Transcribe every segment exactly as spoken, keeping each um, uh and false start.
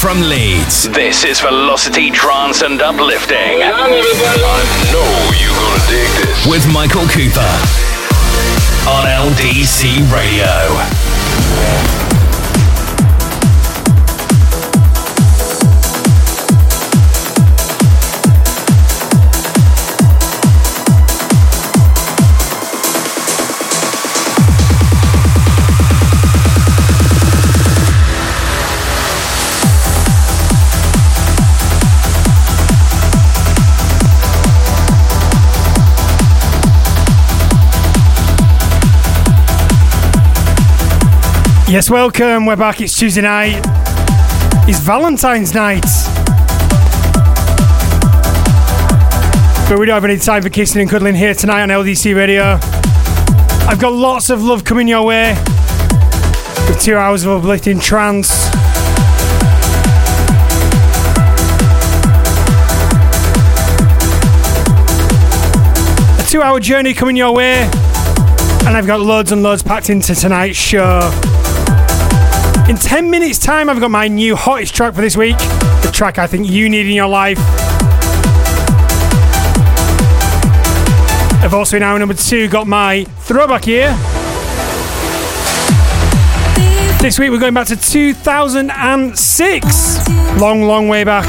from Leeds. This is Velocity Trance and Uplifting. Well done, everybody. I know you're gonna dig this. With Michael Cooper on L D C Radio. Yes, welcome. We're back. It's Tuesday night. It's Valentine's night. But we don't have any time for kissing and cuddling here tonight on L D C Radio. I've got lots of love coming your way with two hours of uplifting trance. A two-hour journey coming your way. And I've got loads and loads packed into tonight's show. In ten minutes time, I've got my new hottest track for this week. The track I think you need in your life. I've also in hour number two got my throwback year. This week we're going back to two thousand six. Long, long way back.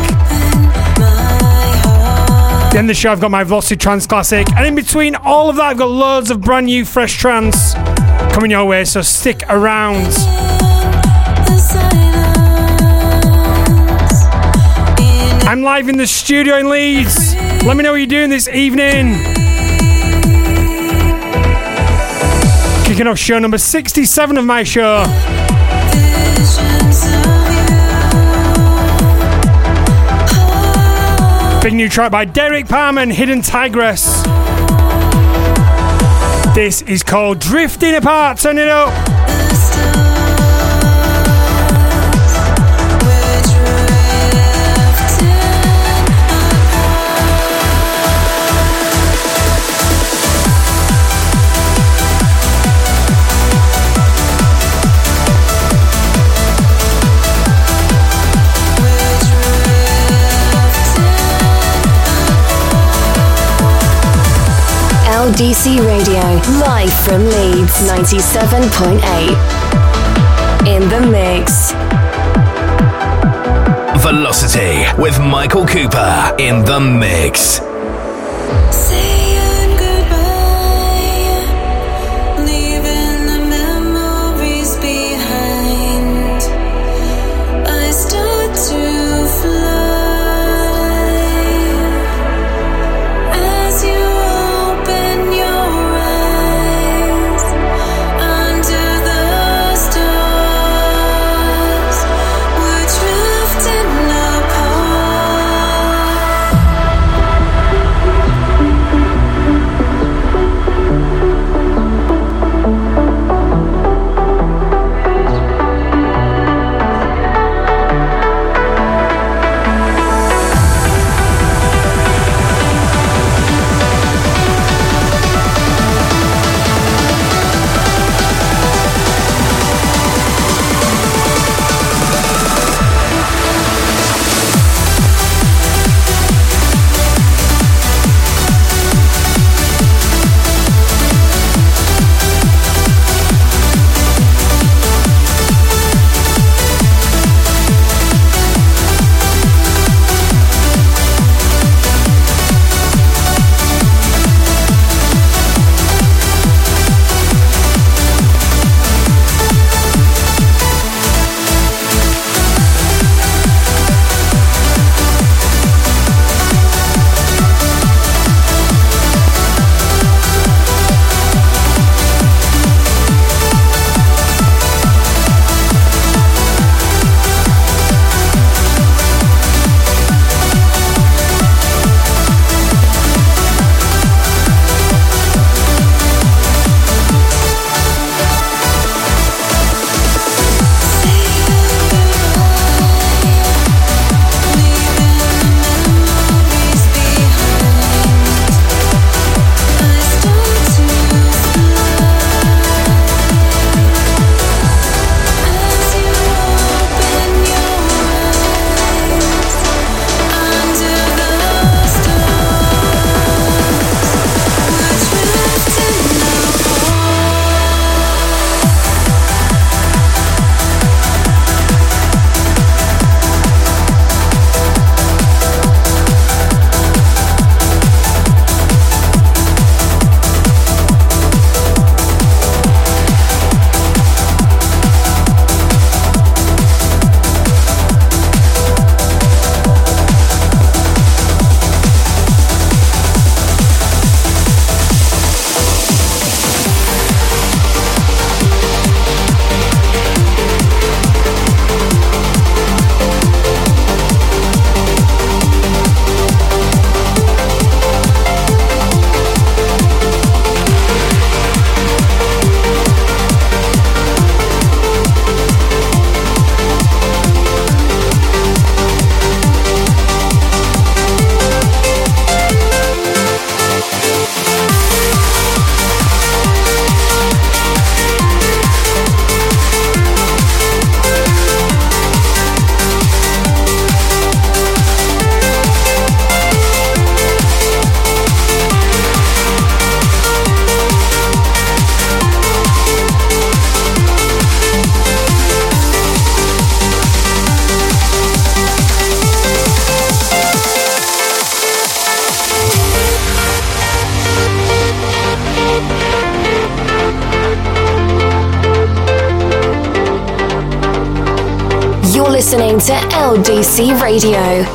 At the end of the show, I've got my Velocity Trance Classic. And in between all of that, I've got loads of brand new fresh trance coming your way, so stick around. I'm live in the studio in Leeds. Let me know what you're doing this evening. Kicking off show number sixty-seven of my show. Big new track by Derek Palmer and Hidden Tigress. This is called Drifting Apart. Turn it up. L D C Radio, live from Leeds, ninety-seven point eight. In the mix. Velocity with Michael Cooper in the mix. listening to L D C Radio.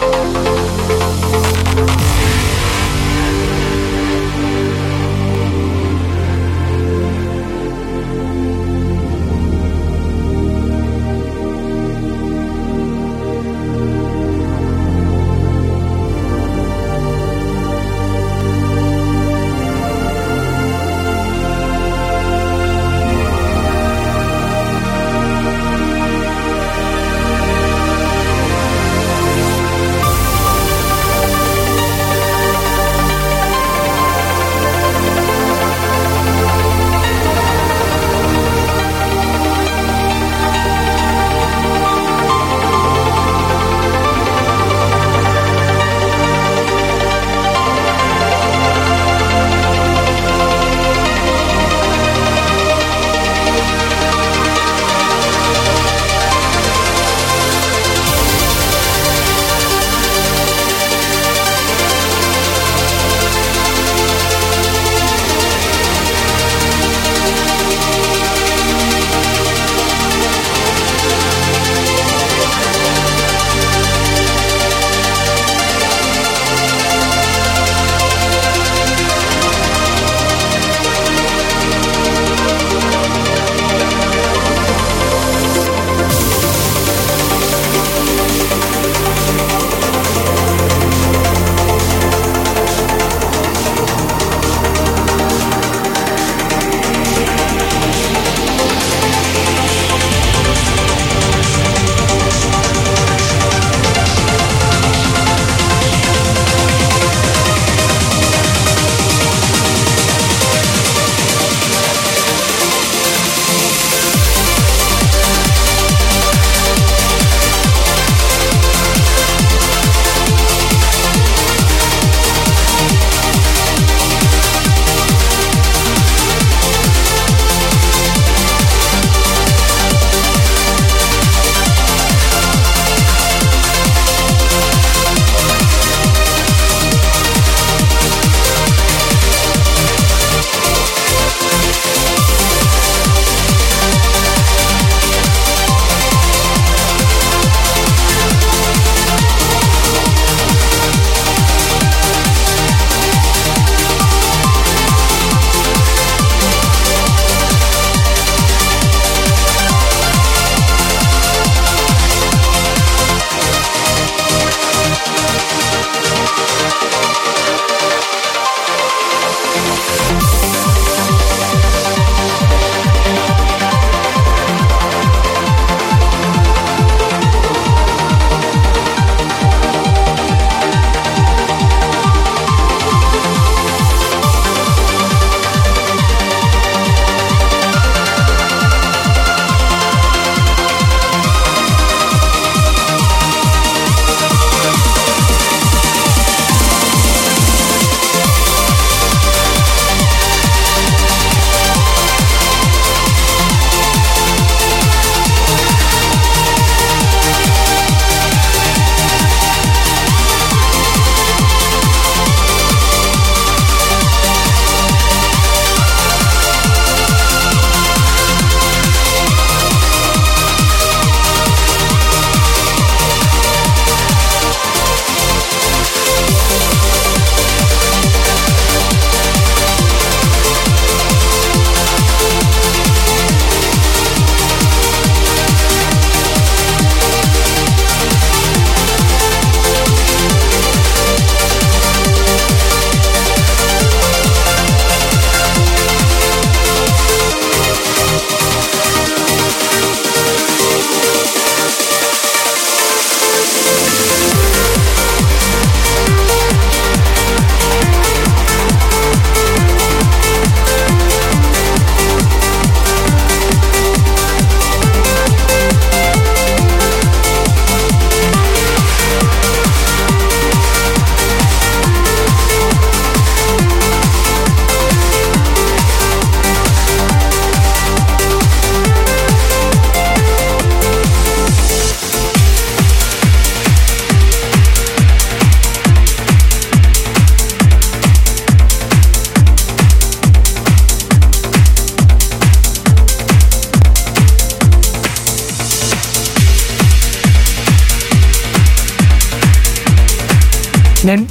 listening.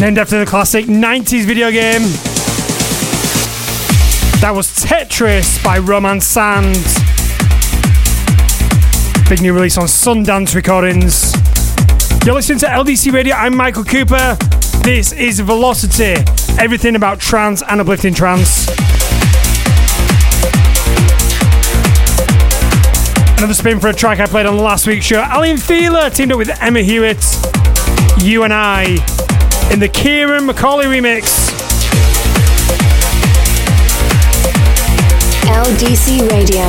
Named after the classic nineties video game. That was Tetris by Roman Sands. Big new release on Sundance recordings. You're listening to L D C Radio. I'm Michael Cooper. This is Velocity. Everything about trance and uplifting trance. Another spin for a track I played on last week's show. Alan Feeler teamed up with Emma Hewitt. You and I in the Kieran McCauley remix. L D C Radio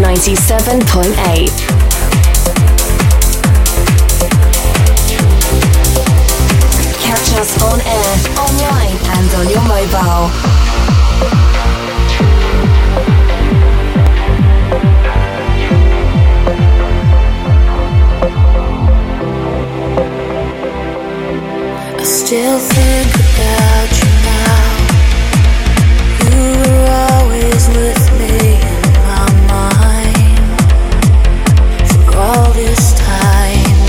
ninety-seven point eight. Us on air, online, and on your mobile. I still think about you now. You were always with me in my mind for all this time.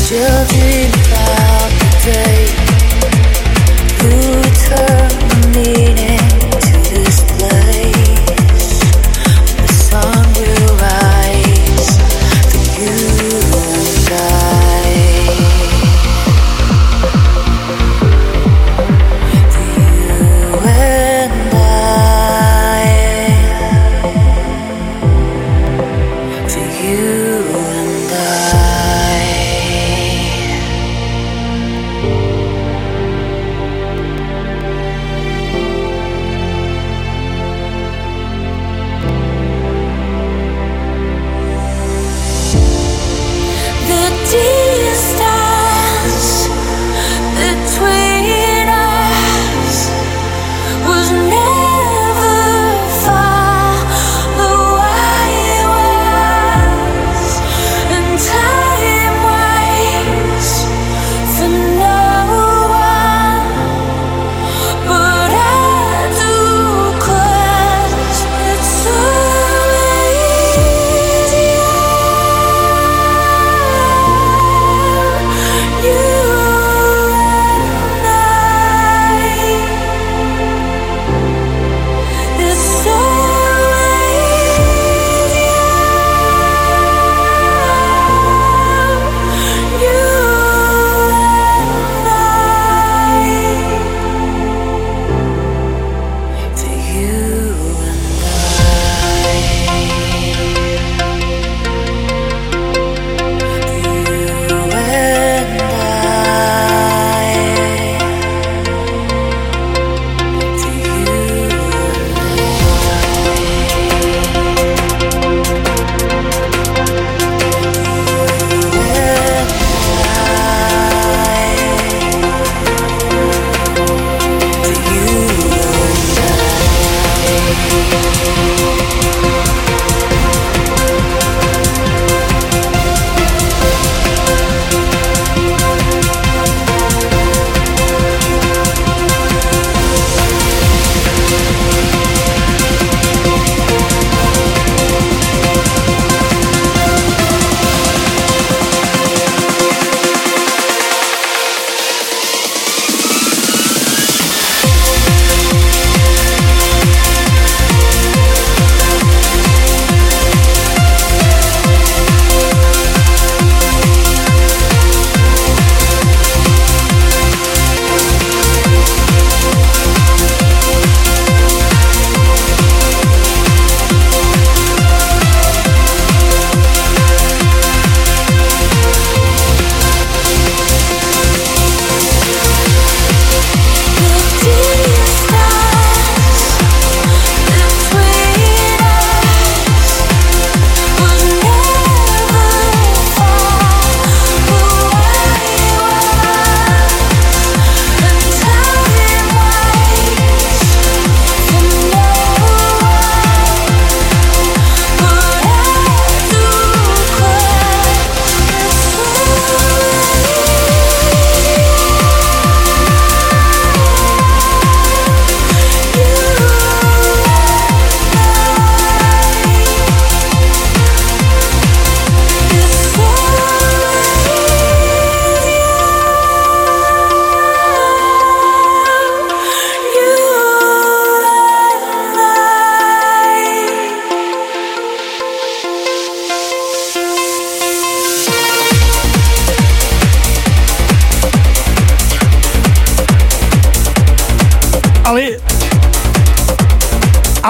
Still dream about the day you return the meaning to this place. The sun will rise for you and I.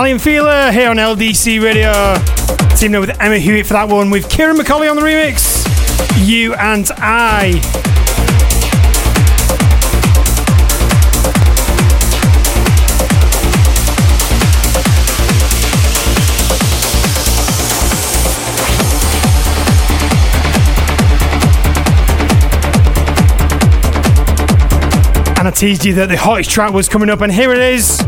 Italian Feeler here on L D C Radio. Teaming up with Emma Hewitt for that one, with Kieran McCauley on the remix, You and I. And I teased you that the hottest track was coming up, and here it is.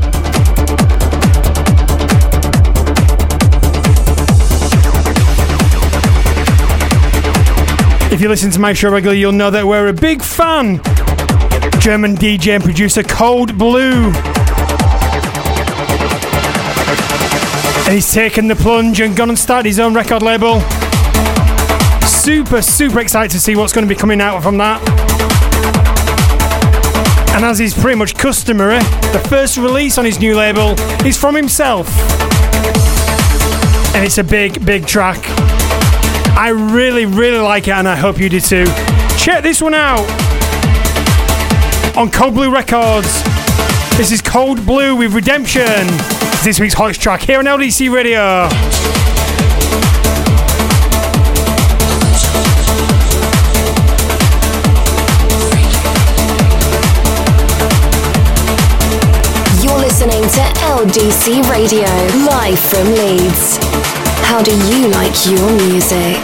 If you listen to my show regularly, you'll know that we're a big fan. German D J and producer Cold Blue. And he's taken the plunge and gone and started his own record label. Super, super excited to see what's going to be coming out from that. And as is pretty much customary, the first release on his new label is from himself. And it's a big, big track. I really, really like it, and I hope you do too. Check this one out on Cold Blue Records. This is Cold Blue with Redemption. It's this week's hottest track here on L D C Radio. You're listening to L D C Radio, live from Leeds. How do you like your music?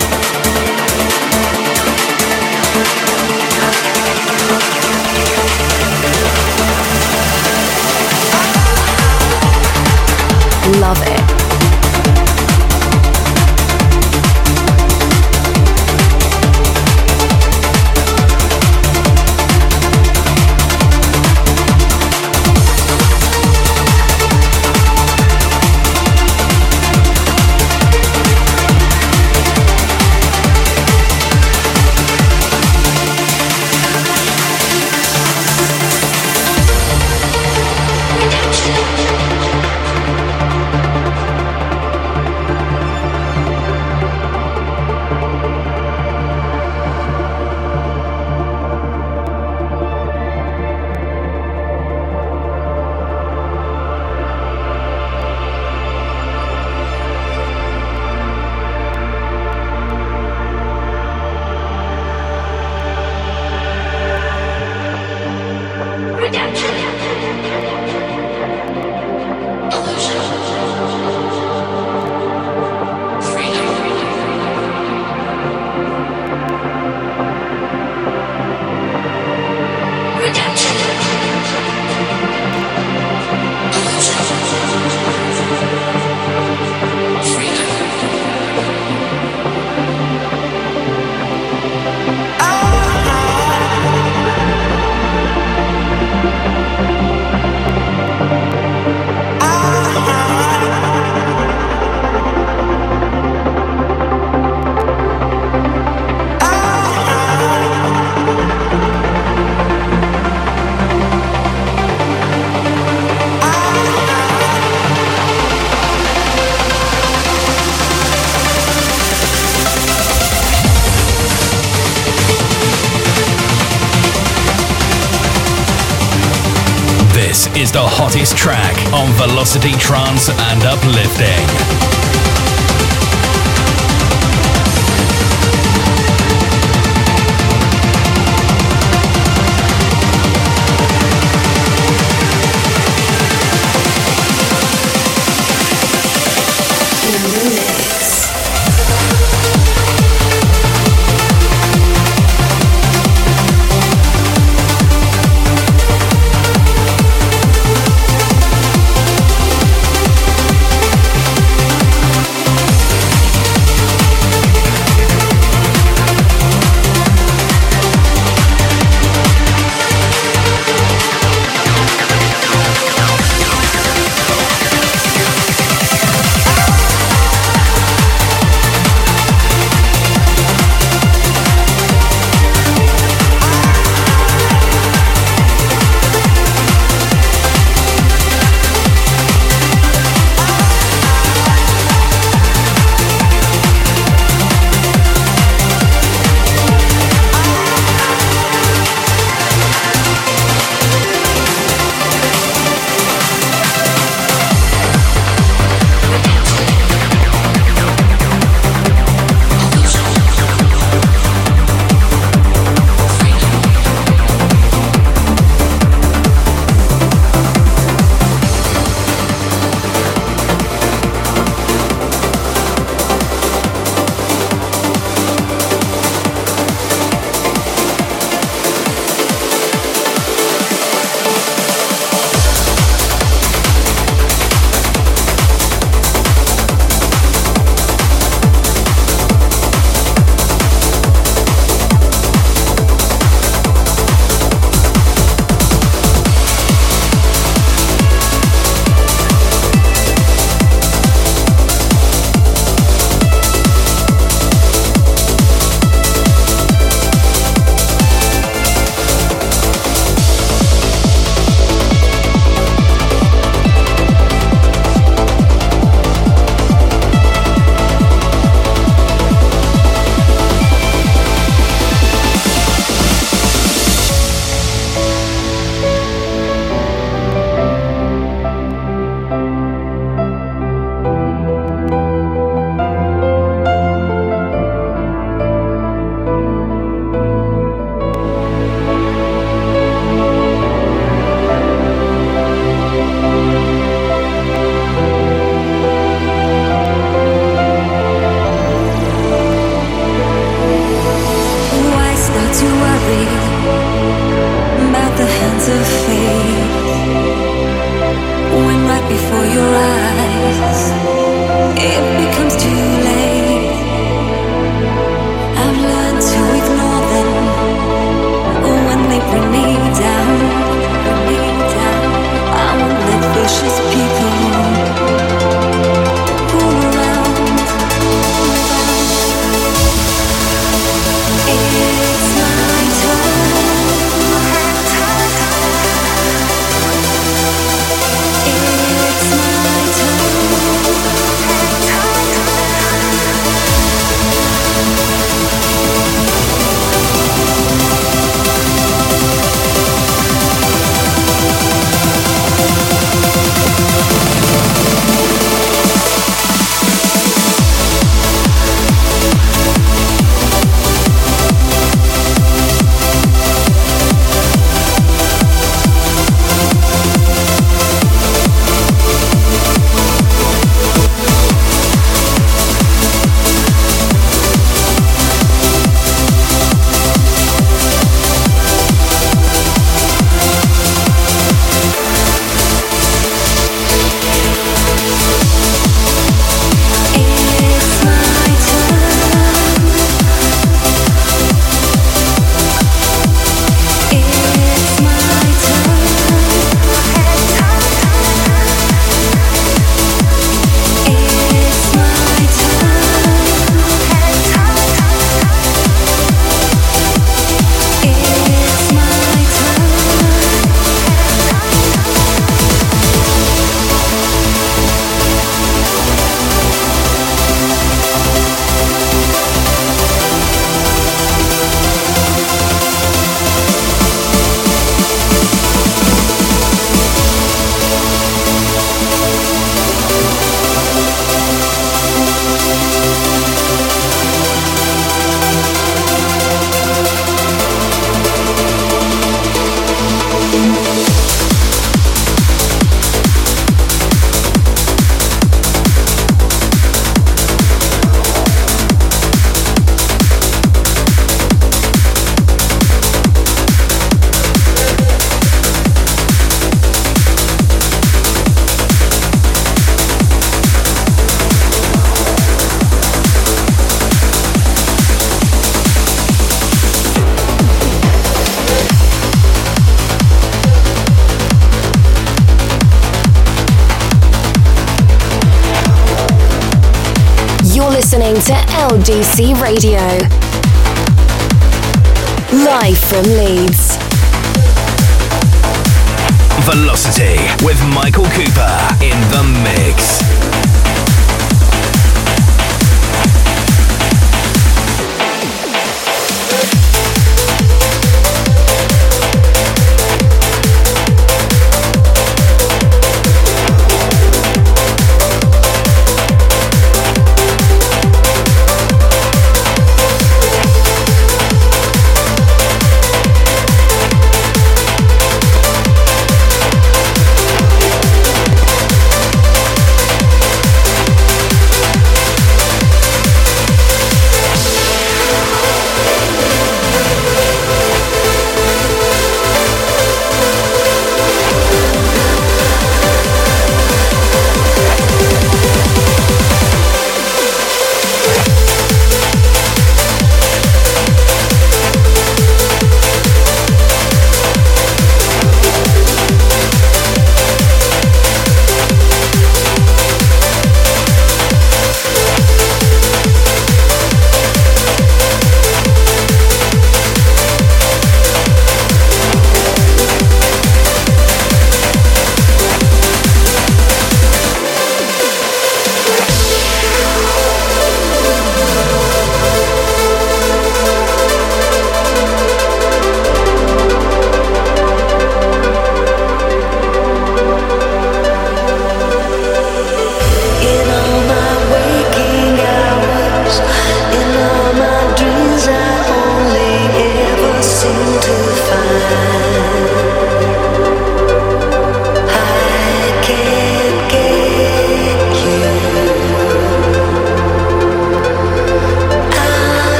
Love it. Is the hottest track on Velocity Trance and Uplifting. your eyes, it becomes too late. I've learned to ignore them when they bring me down. I won't let vicious people pull around. It's my to L D C Radio, live from Leeds. Velocity with Michael Cooper in the mix.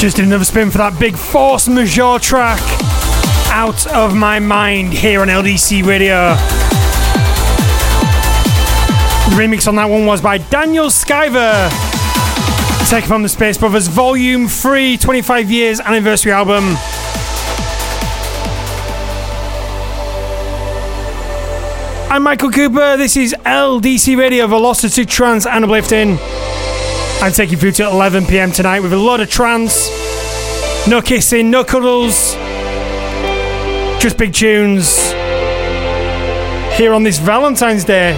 Just did another spin for that big Force Majeure track, Out of My Mind, here on L D C Radio. The remix on that one was by Daniel Skyver, taken from the Space Brothers Volume three twenty-five years anniversary album. I'm Michael Cooper, this is L D C Radio, Velocity Trance and Uplifting. I'm taking you through to eleven p m tonight with a lot of trance. No kissing, no cuddles. Just big tunes. Here on this Valentine's Day.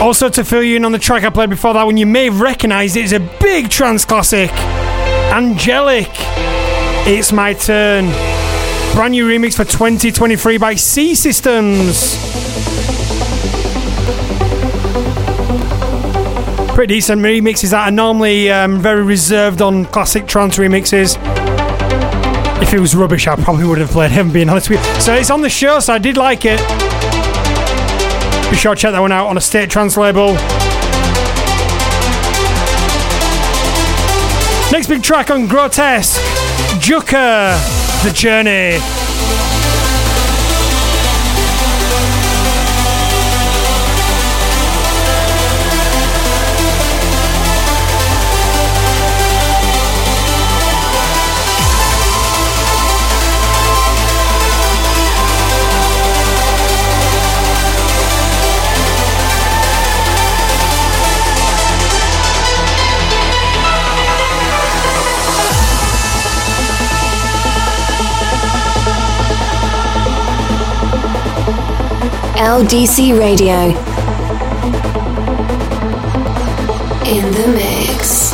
Also, to fill you in on the track I played before that one, you may have recognised it. It's a big trance classic. Angelic. It's My Turn. Brand new remix for twenty twenty-three by C Systems. Pretty decent remixes that are normally um, very reserved on classic trance remixes. If it was rubbish, I probably would have played him, being honest with you. So it's on the show, so I did like it. Be sure to check that one out on a State Trance label. Next big track on Grotesque, Juka. The Journey. L D C Radio. In the mix.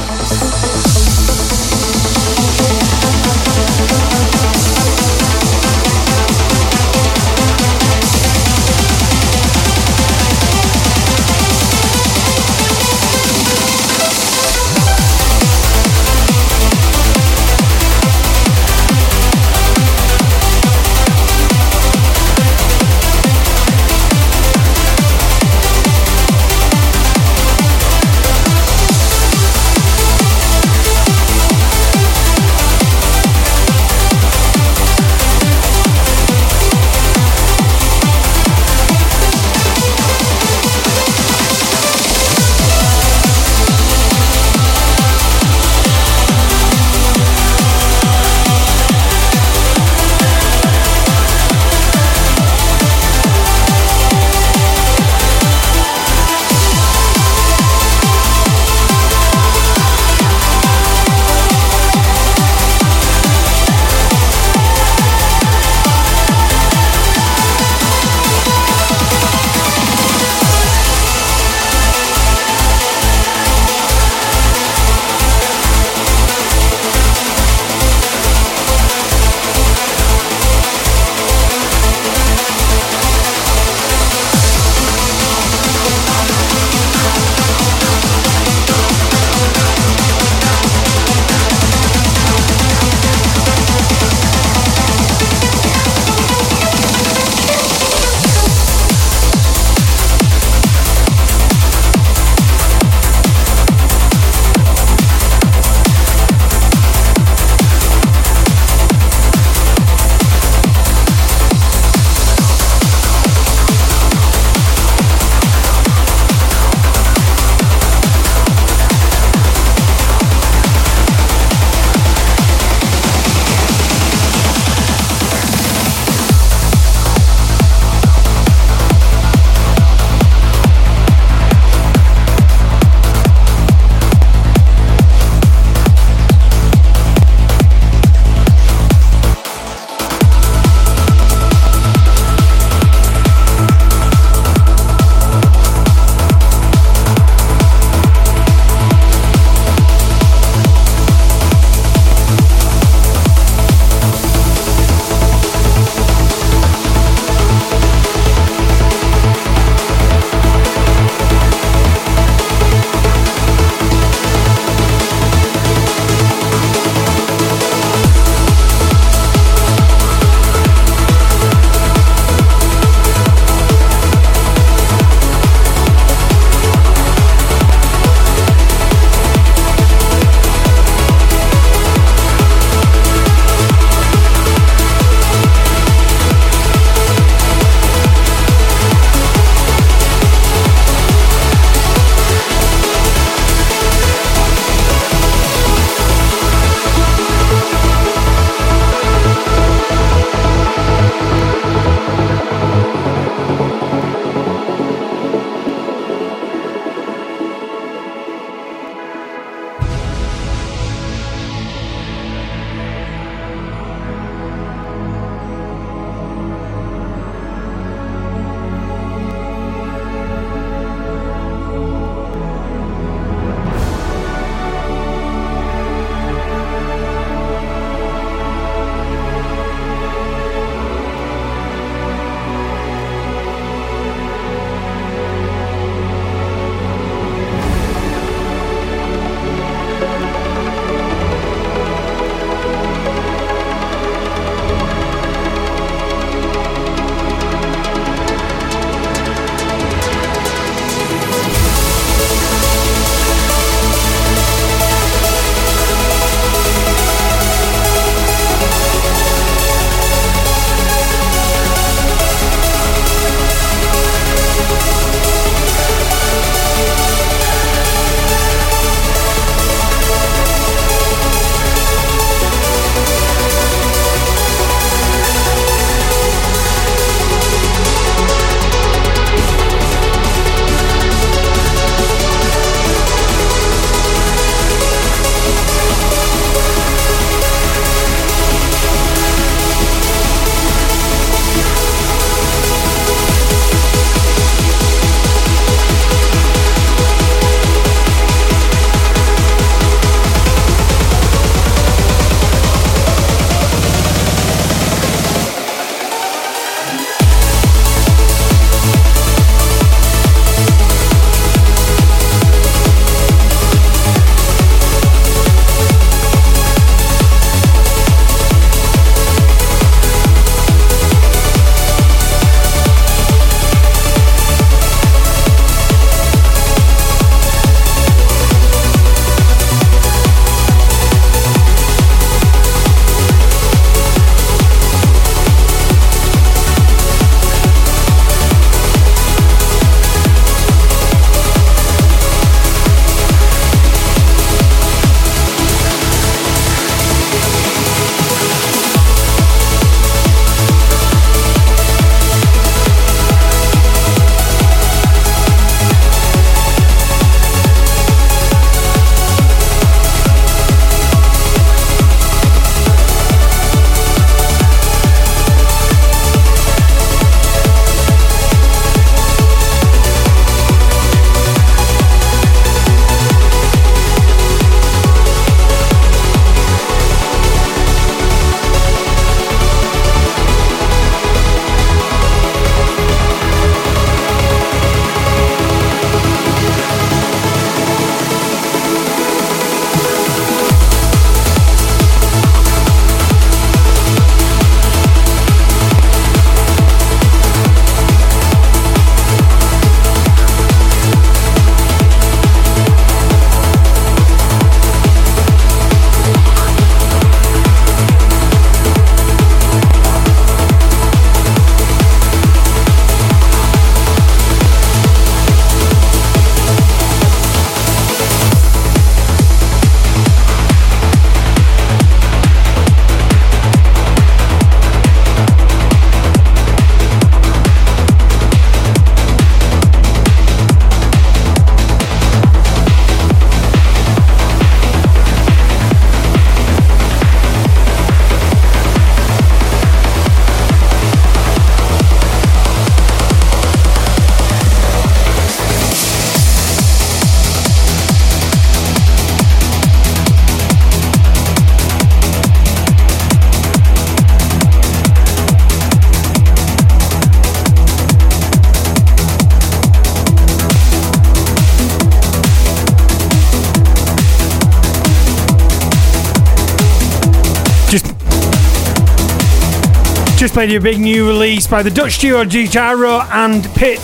just played you a big new release by the Dutch duo Gitaro and Pitch.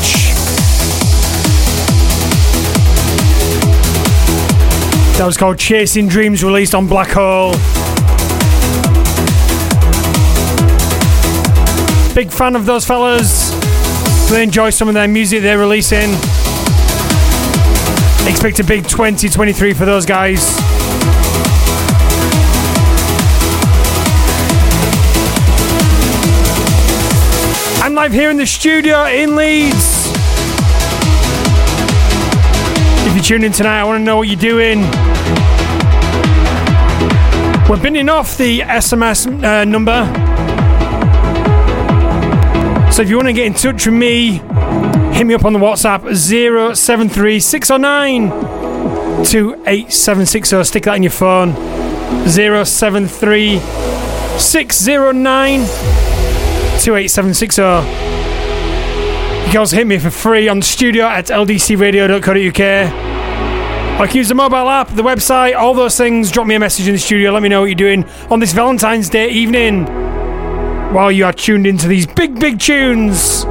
That was called Chasing Dreams, released on Black Hole. Big fan of those fellas. Really enjoy some of their music they're releasing. Expect a big twenty twenty-three for those guys. I'm live here in the studio in Leeds. If you're tuning in tonight, I want to know what you're doing. We're binning off the S M S uh, number. So if you want to get in touch with me, hit me up on the WhatsApp zero seven three six zero nine two eight seven six zero. Stick that in your phone. zero seven three six zero nine two eight seven six zero. You can also hit me for free on the studio at L D C radio dot co dot U K. I can use the mobile app, the website, all those things. Drop me a message in the studio. Let me know what you're doing on this Valentine's Day evening while you are tuned into these big, big tunes.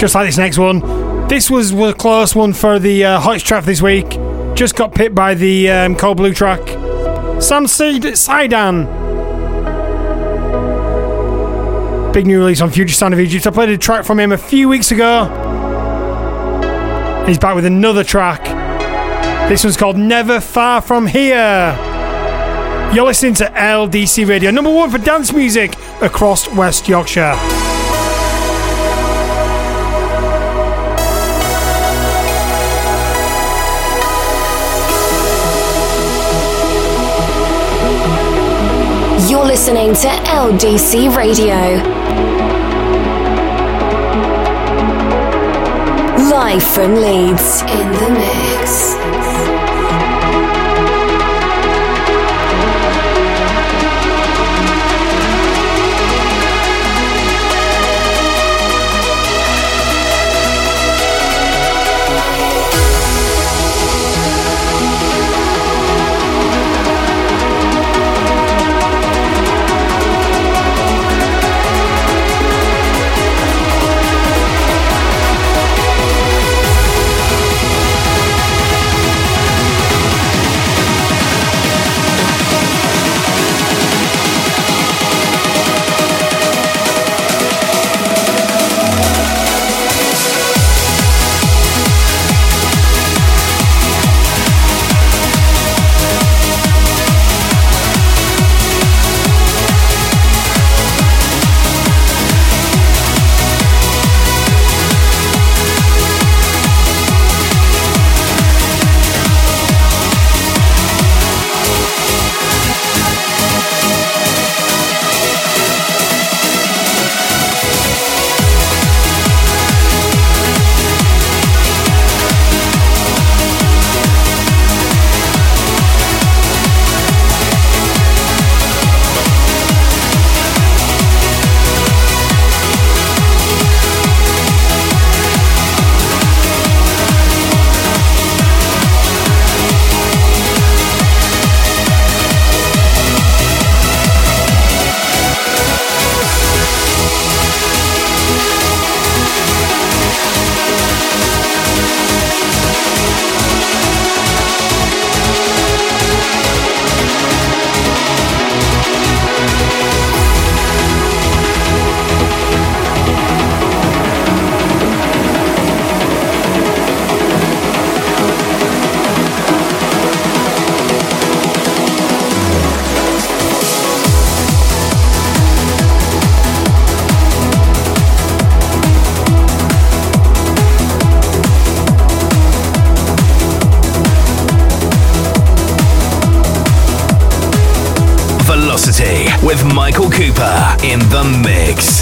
Just like this next one. This was a close one for the uh, hottest track this week. Just got pipped by the um, Cold Blue track. Sam Seed Sidan. Big new release on Future Sound of Egypt. I played a track from him a few weeks ago. He's back with another track. This one's called Never Far From Here. You're listening to L D C Radio, number one for dance music across West Yorkshire. You're listening to L D C Radio. Live from Leeds, in the mix. With Michael Cooper in the mix.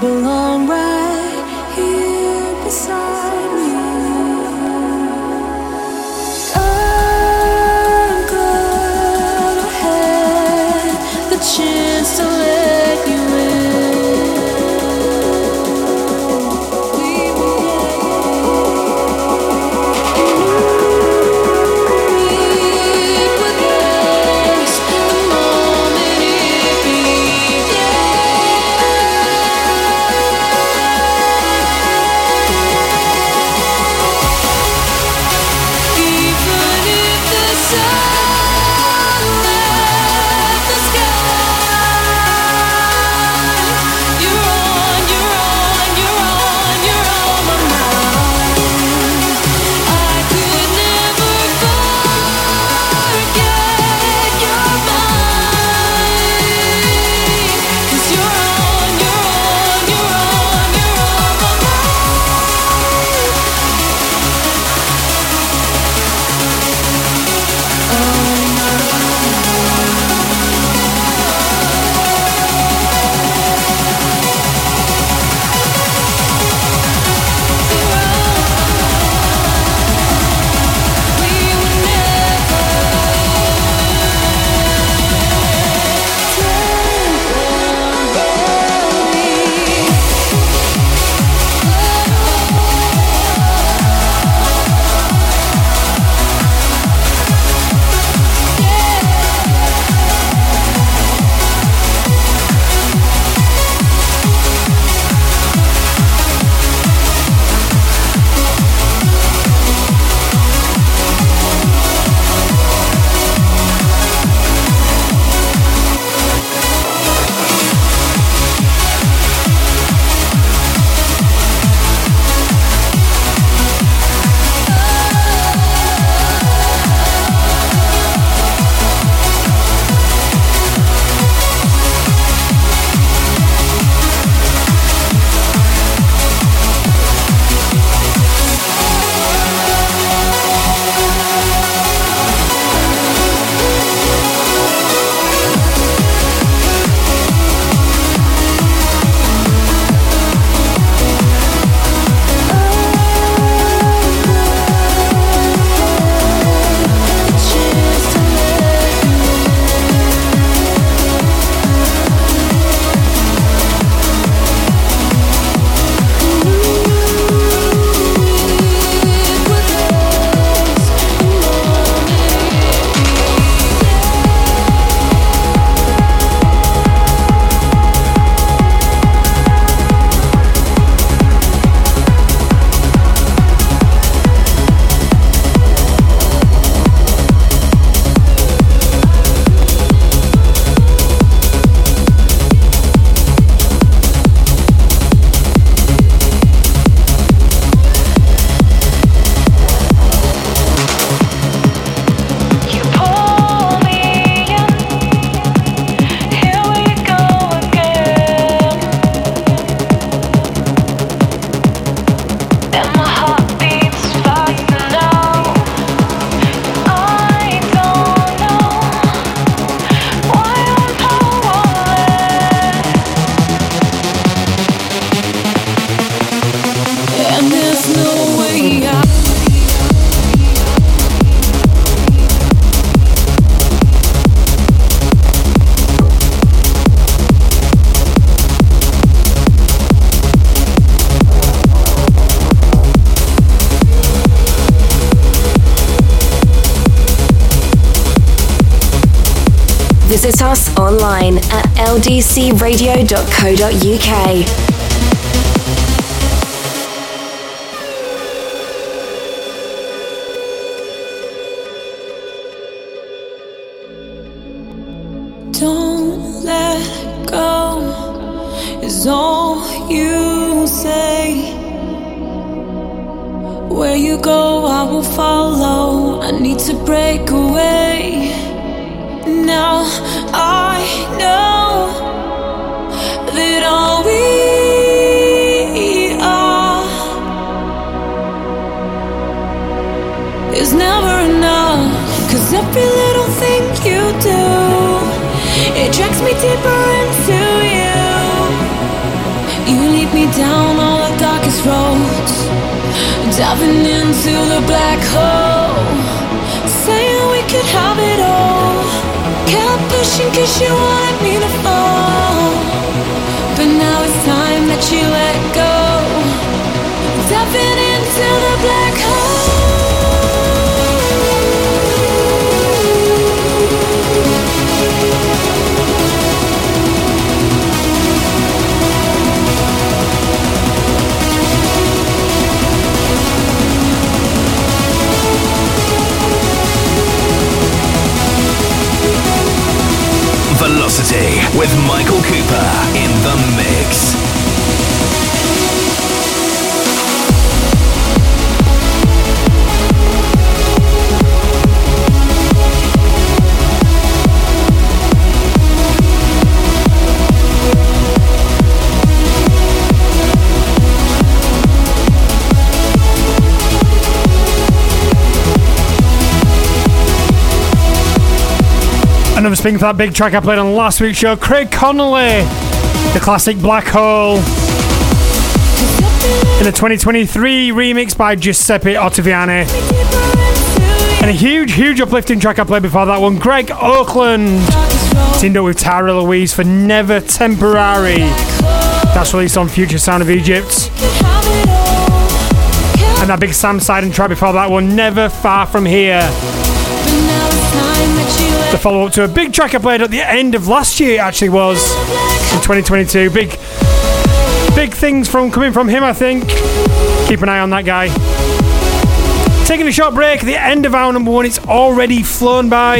belong right here beside me. I'm glad I had the chance to let you visit us online at l d c radio dot co dot u k. It drags me deeper into you. You down all the darkest roads, diving into the black hole, saying we could have it all. Kept pushing cause you wanted me to fall, but now it's time that you let go, diving into the black hole. Velocity with Michael Cooper in the mix. I'm speaking for that big track I played on last week's show, Craig Connolly, the classic Black Hole, in a twenty twenty-three remix by Giuseppe Ottaviani. And a huge, huge uplifting track I played before that one, Greg Oakland, teamed up with Tara Louise for Never Temporary. That's released on Future Sound of Egypt. And that big Sam Seed Sidan track before that one, Never Far From Here. The follow-up to a big track I played at the end of last year, actually was in twenty twenty-two. Big, big things from coming from him, I think. Keep an eye on that guy. Taking a short break at the end of hour number one. It's already flown by.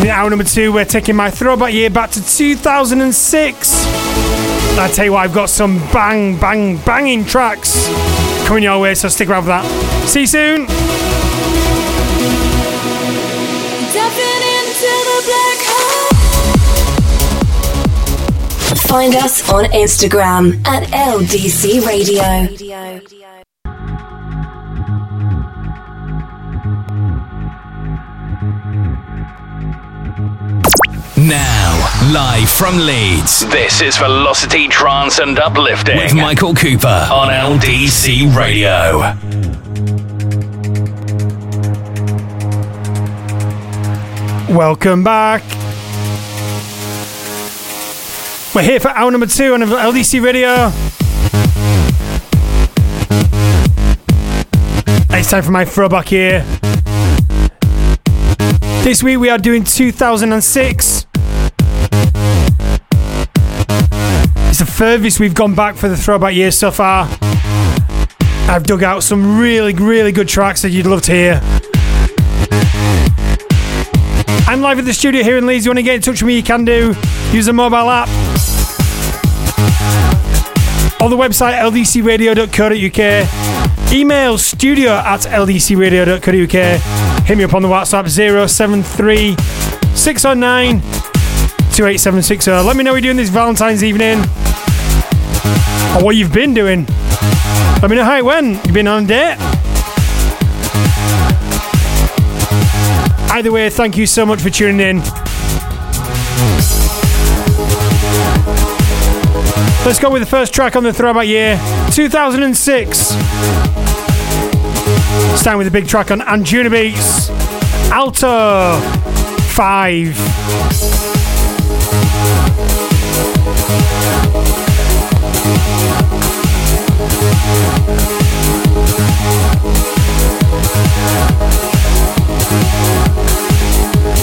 In hour number two, we're taking my throwback year back to two thousand six. And I tell you what, I've got some bang, bang, banging tracks coming your way, so stick around for that. See you soon. Find us on Instagram at L D C Radio. Now, live from Leeds, this is Velocity Trance and Uplifting with Michael Cooper on L D C Radio. Welcome back. We're here for hour number two on L D C Radio. It's time for my throwback here. This week we are doing two thousand six. It's the furthest we've gone back for the throwback year so far. I've dug out some really, really good tracks that you'd love to hear. I'm live at the studio here in Leeds. You want to get in touch with me, you can do. Use the mobile app or the website l d c radio dot co dot u k. Email studio at l d c radio dot co dot u k. Hit me up on the WhatsApp zero seven three six zero nine two eight seven six zero. Let me know what you're doing this Valentine's evening or what you've been doing. Let me know how it went. You've been on a date? Either way, thank you so much for tuning in. Let's go with the first track on the throwback year, two thousand six. Starting with a big track on Anjuna Beats, Alto Five.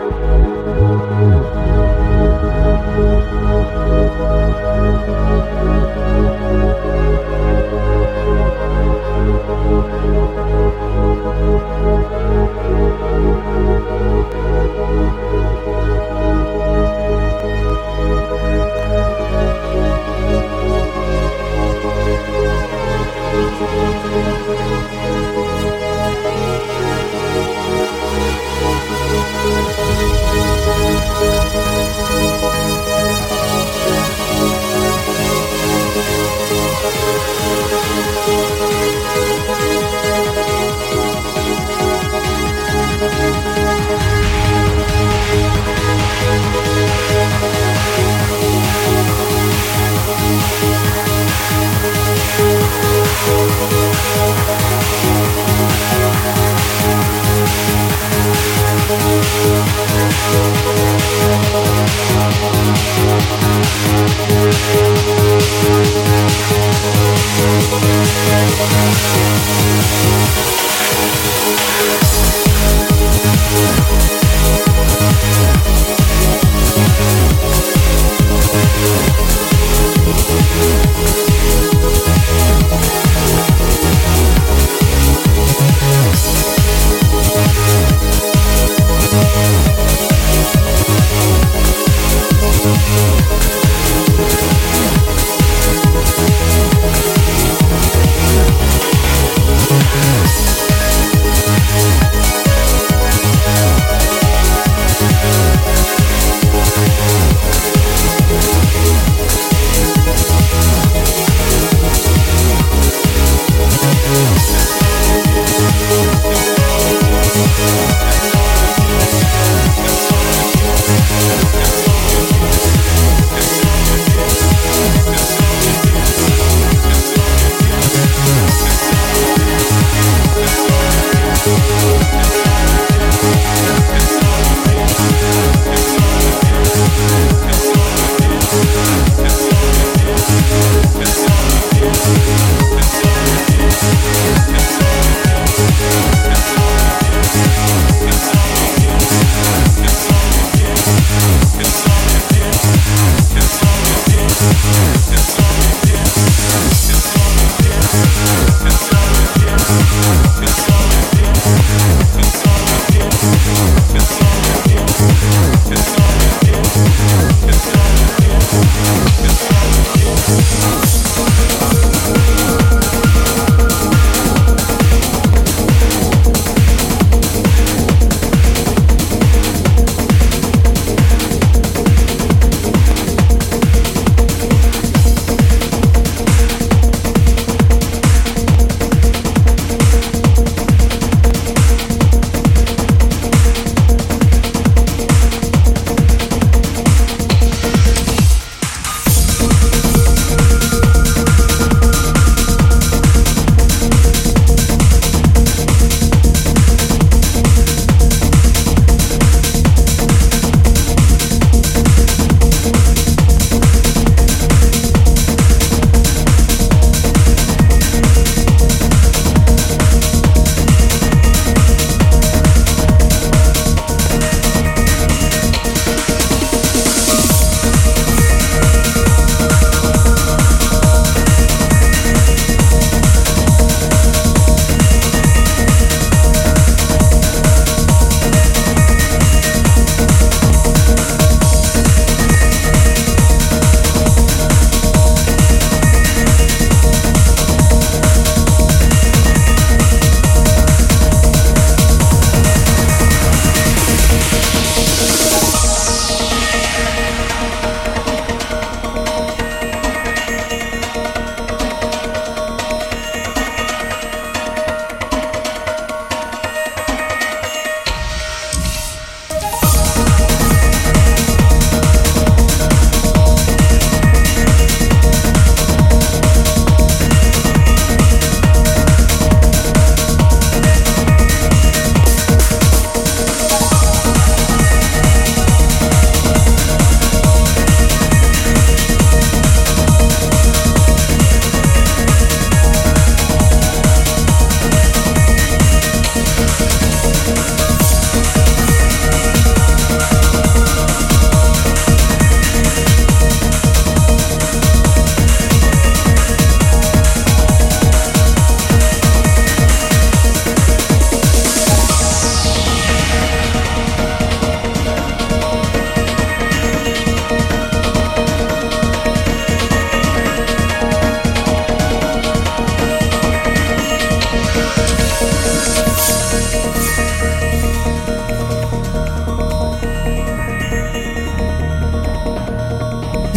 you.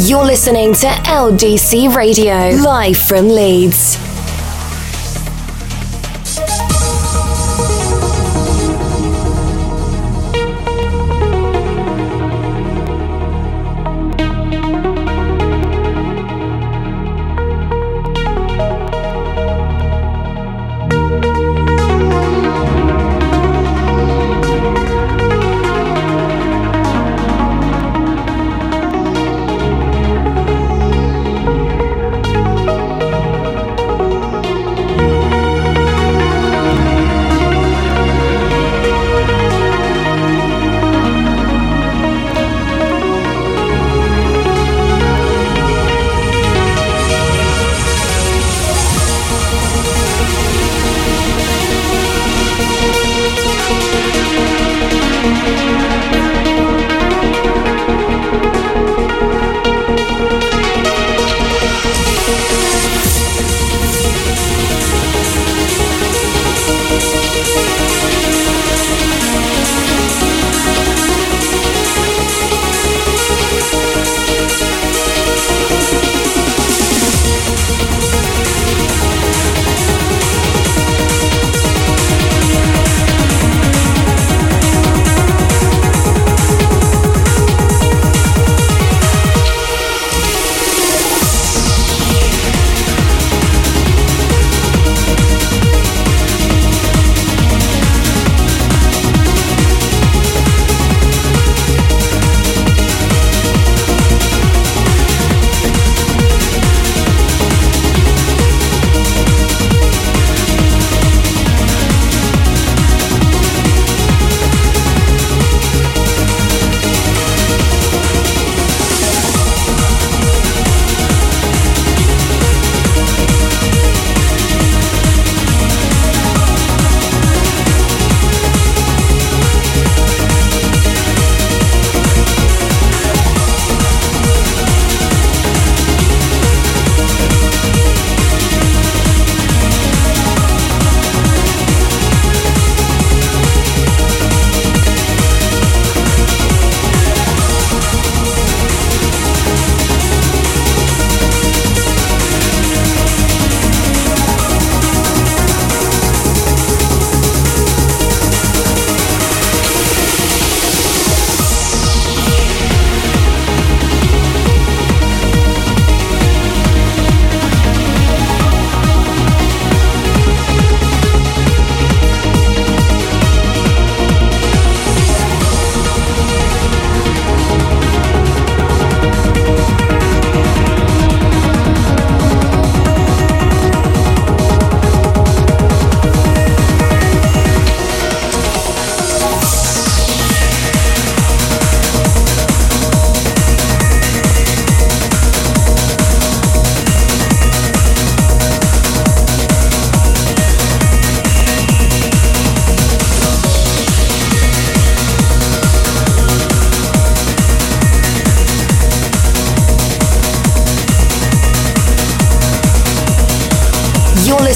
You're listening to L D C Radio, live from Leeds.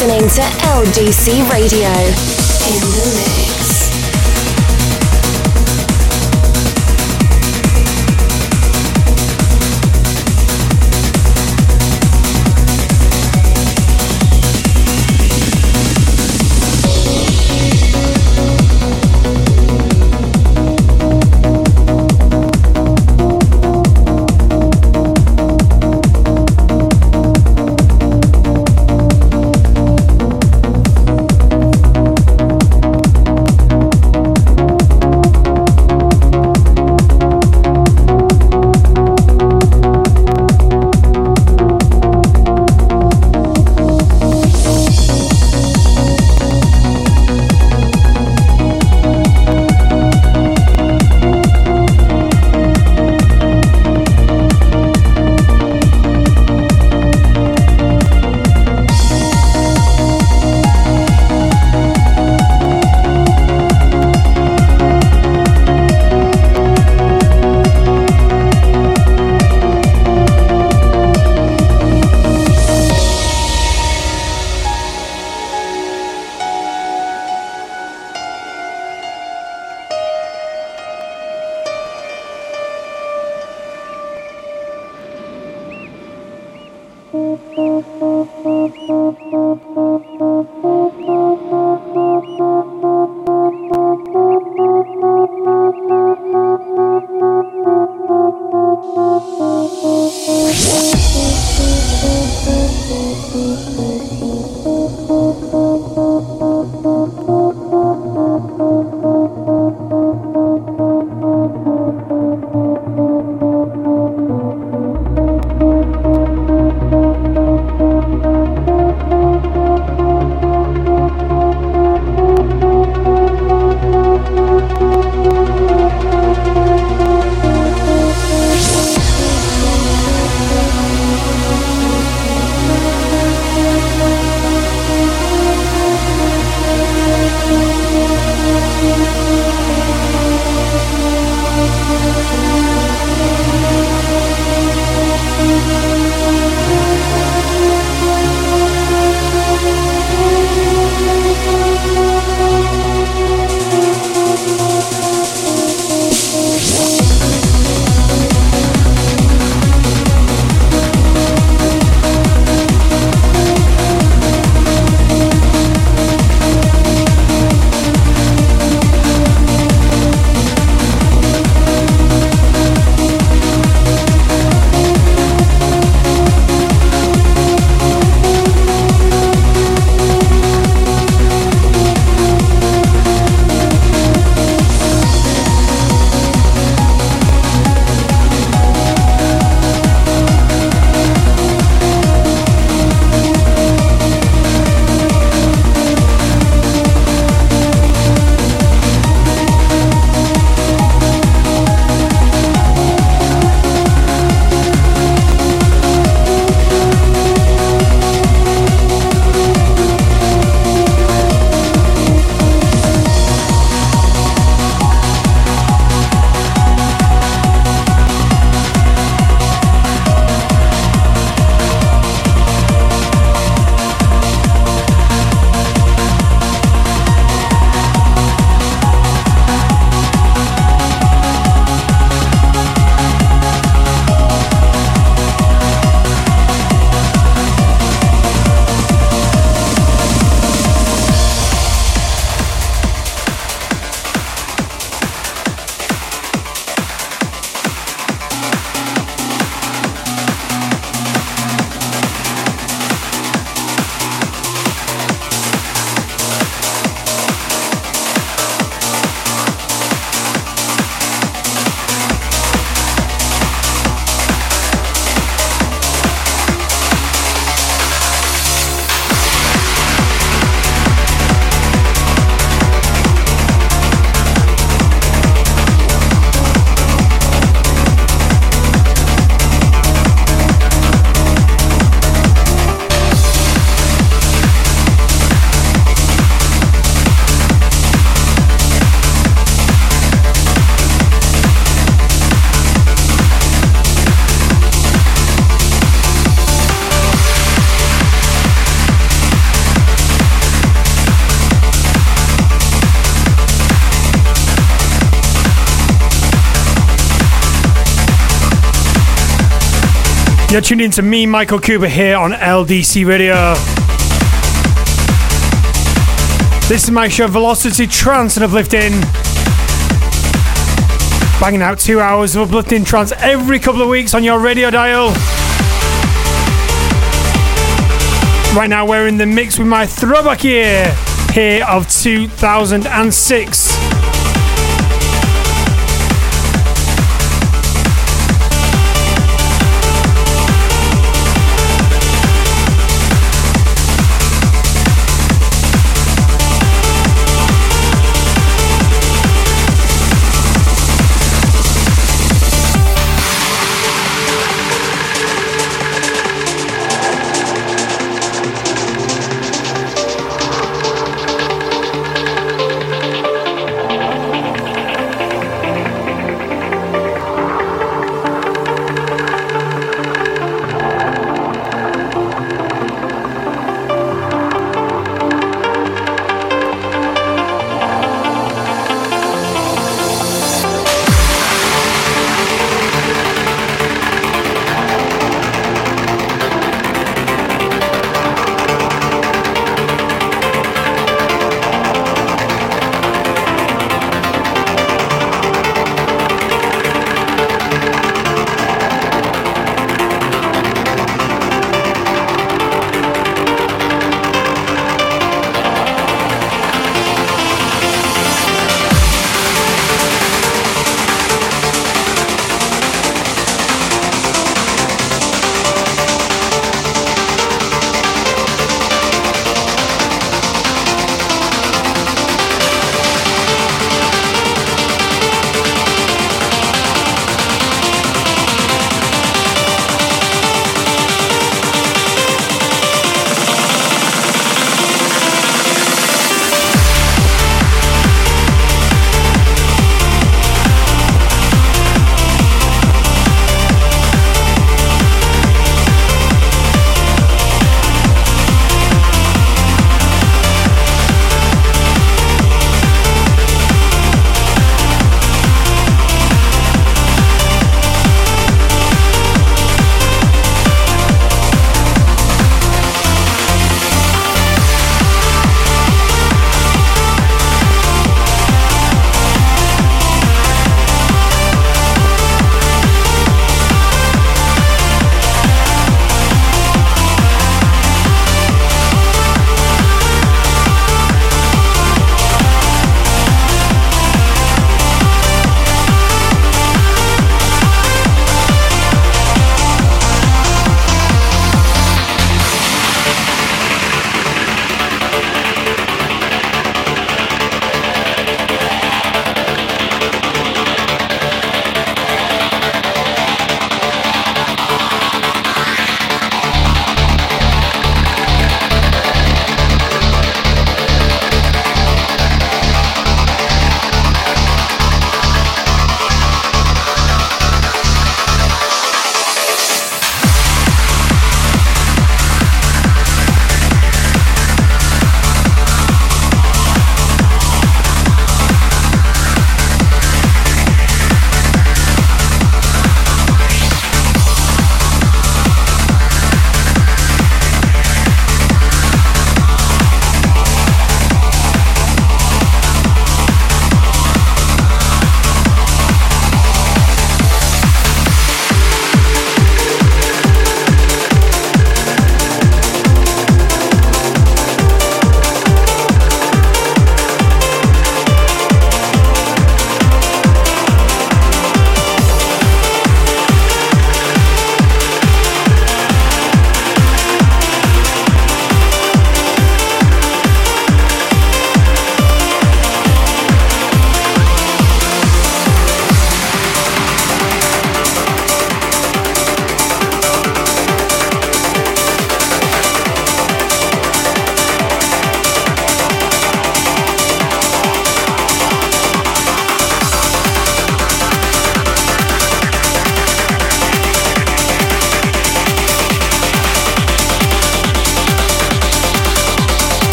Listening to L D C Radio in the mix. You're tuned in to me, Michael Cooper, here on L D C Radio. This is my show, Velocity, Trance and Uplifting. Banging out two hours of uplifting trance every couple of weeks on your radio dial. Right now we're in the mix with my throwback year here of two thousand six.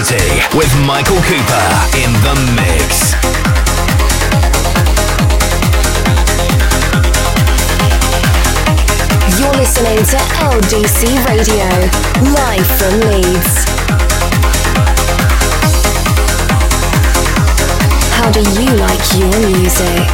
University with Michael Cooper in the mix. You're listening to L D C Radio, live from Leeds. How do you like your music?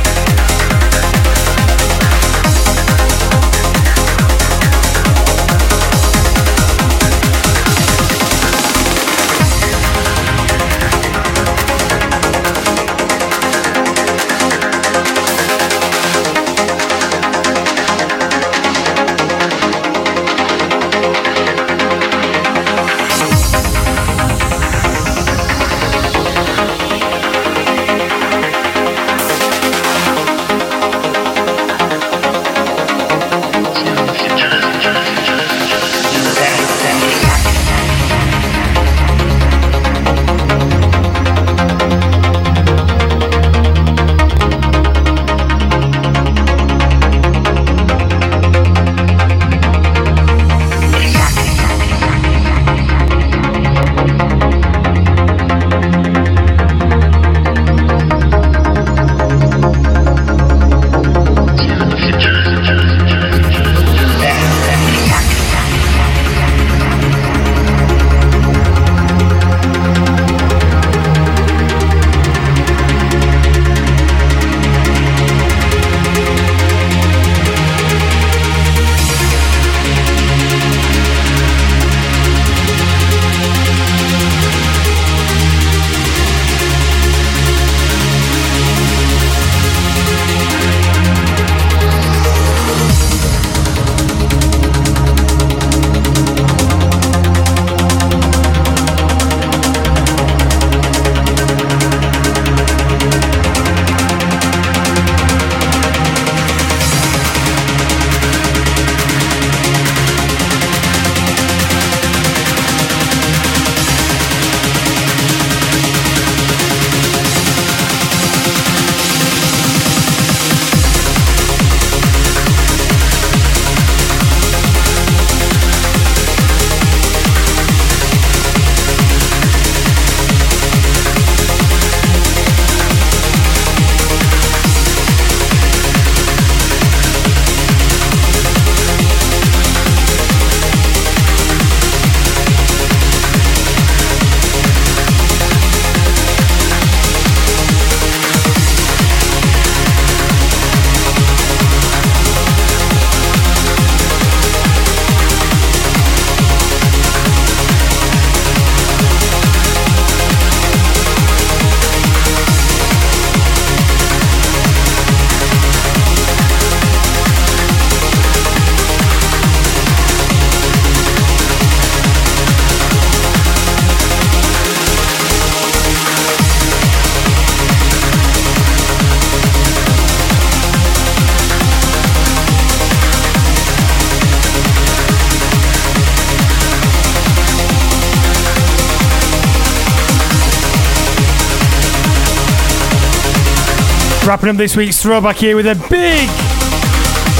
Wrapping up this week's throwback here with a big,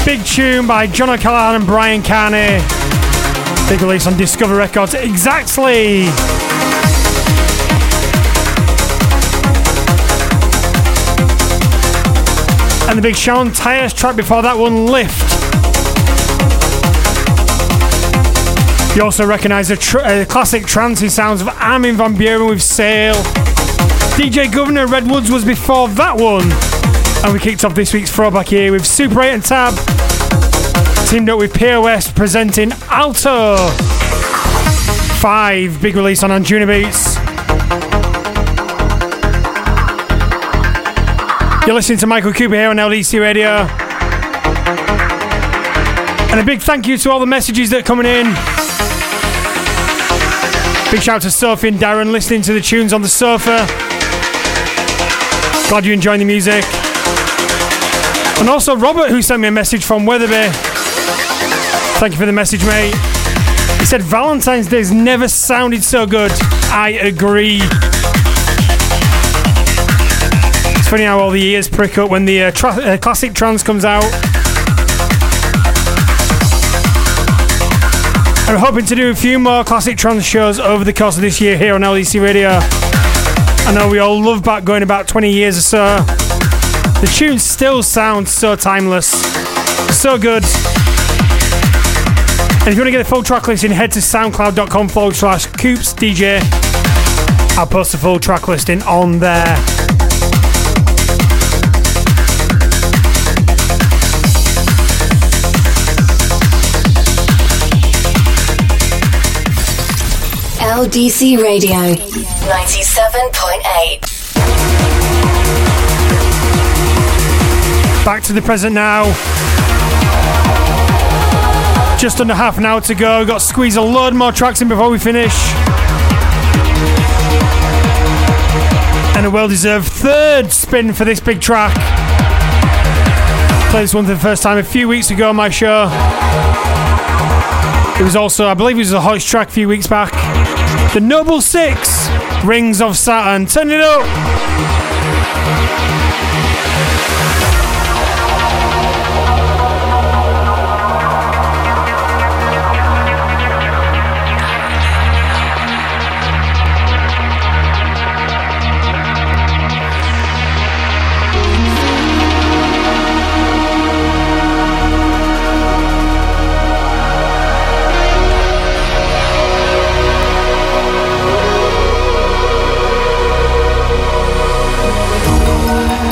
big tune by John O'Callaghan and Brian Carney. Big release on Discover Records. Exactly! And the big Sean Tyres track before that one, Lift. You also recognise a, tr- a classic trancey sounds of Armin Van Buren with Sail. D J Governor Redwoods was before that one. And we kicked off this week's throwback here with Super eight and Tab, teamed up with P O S presenting Alto Five, big release on Anjuna Beats. You're listening to Michael Cooper here on L D C Radio. And a big thank you to all the messages that are coming in. Big shout out to Sophie and Darren listening to the tunes on the sofa. Glad you're enjoying the music. And also Robert, who sent me a message from Wetherby. Thank you for the message, mate. He said, Valentine's Day's never sounded so good. I agree. It's funny how all the ears prick up when the uh, tra- uh, classic trance comes out. I'm hoping to do a few more classic trance shows over the course of this year here on L D C Radio. I know we all love back going about twenty years or so. The tunes still sound so timeless, so good. And if you want to get the full track listing, head to soundcloud.com forward slash Coops DJ. I'll post the full track listing on there. L D C Radio ninety-seven point eight. Back to the present now. Just under half an hour to go. Got to squeeze a load more tracks in before we finish. And a well-deserved third spin for this big track. Played this one for the first time a few weeks ago on my show. It was also, I believe it was a hottest track a few weeks back. The Noble Six, Rings of Saturn. Turn it up! We'll be right back.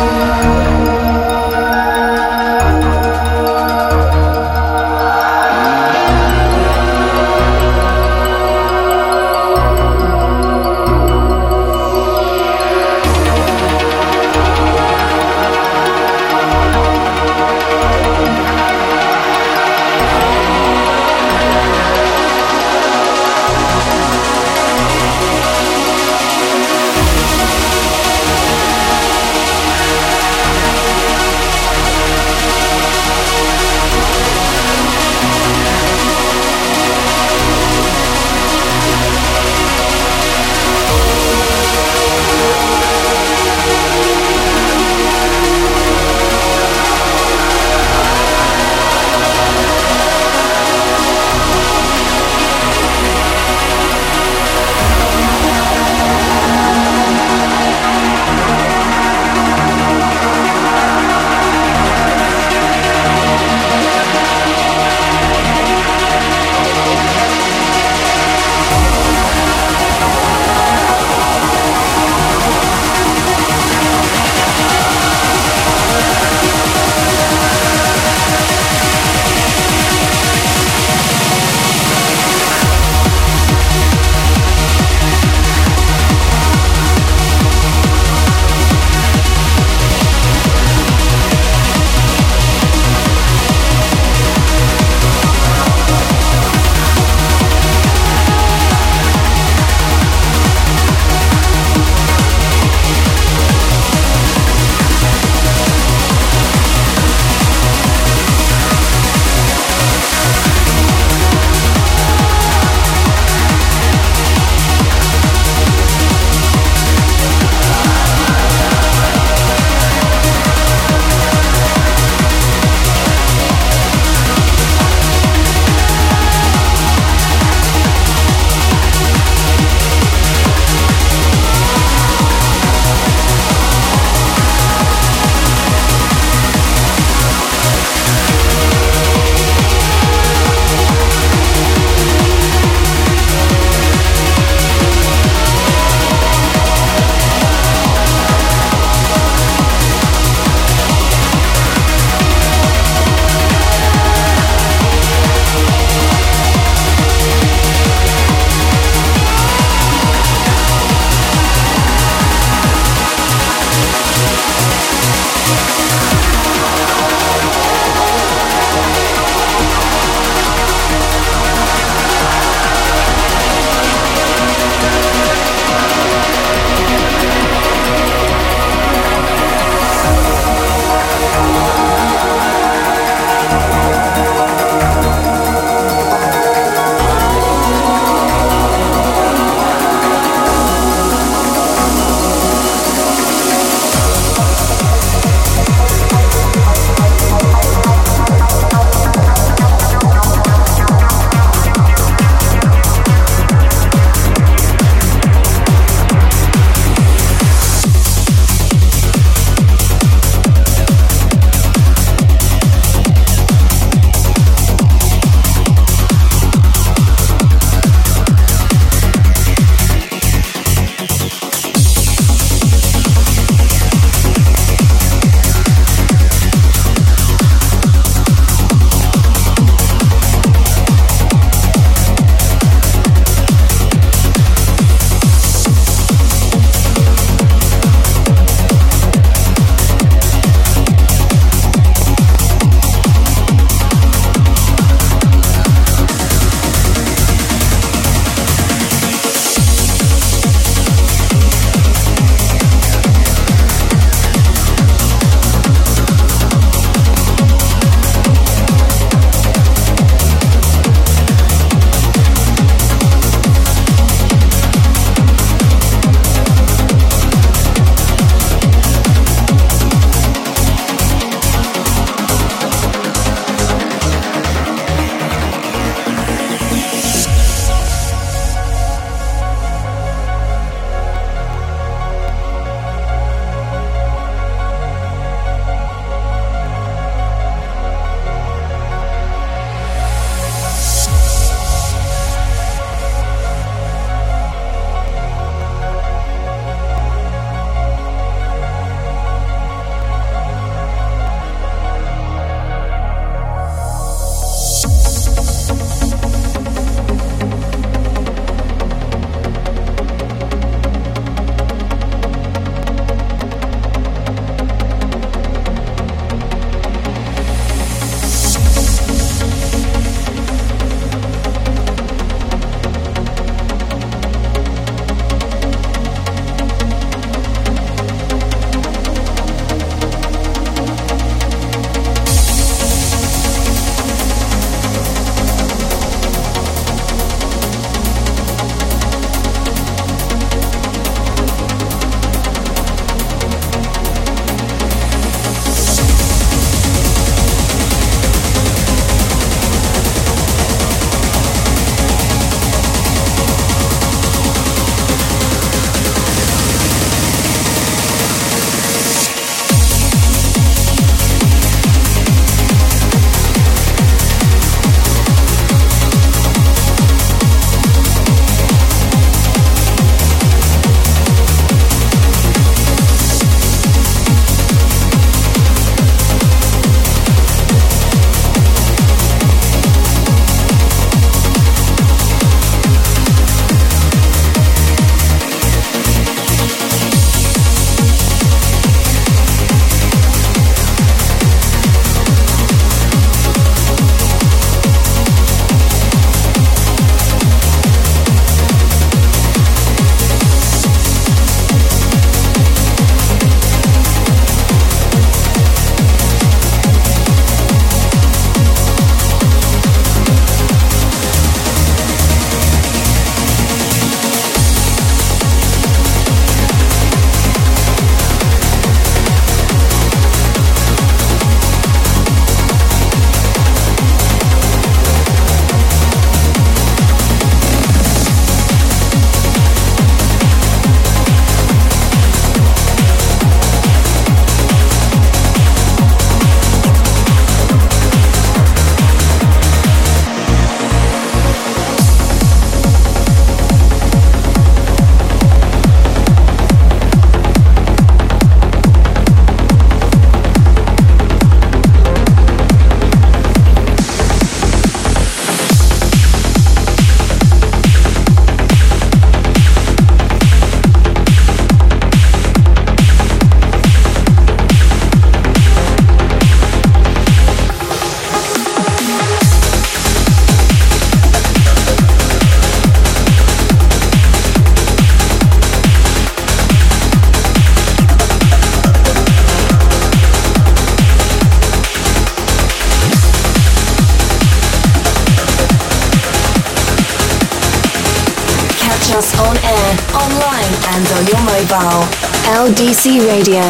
Catch us on air, online and on your mobile. L D C Radio.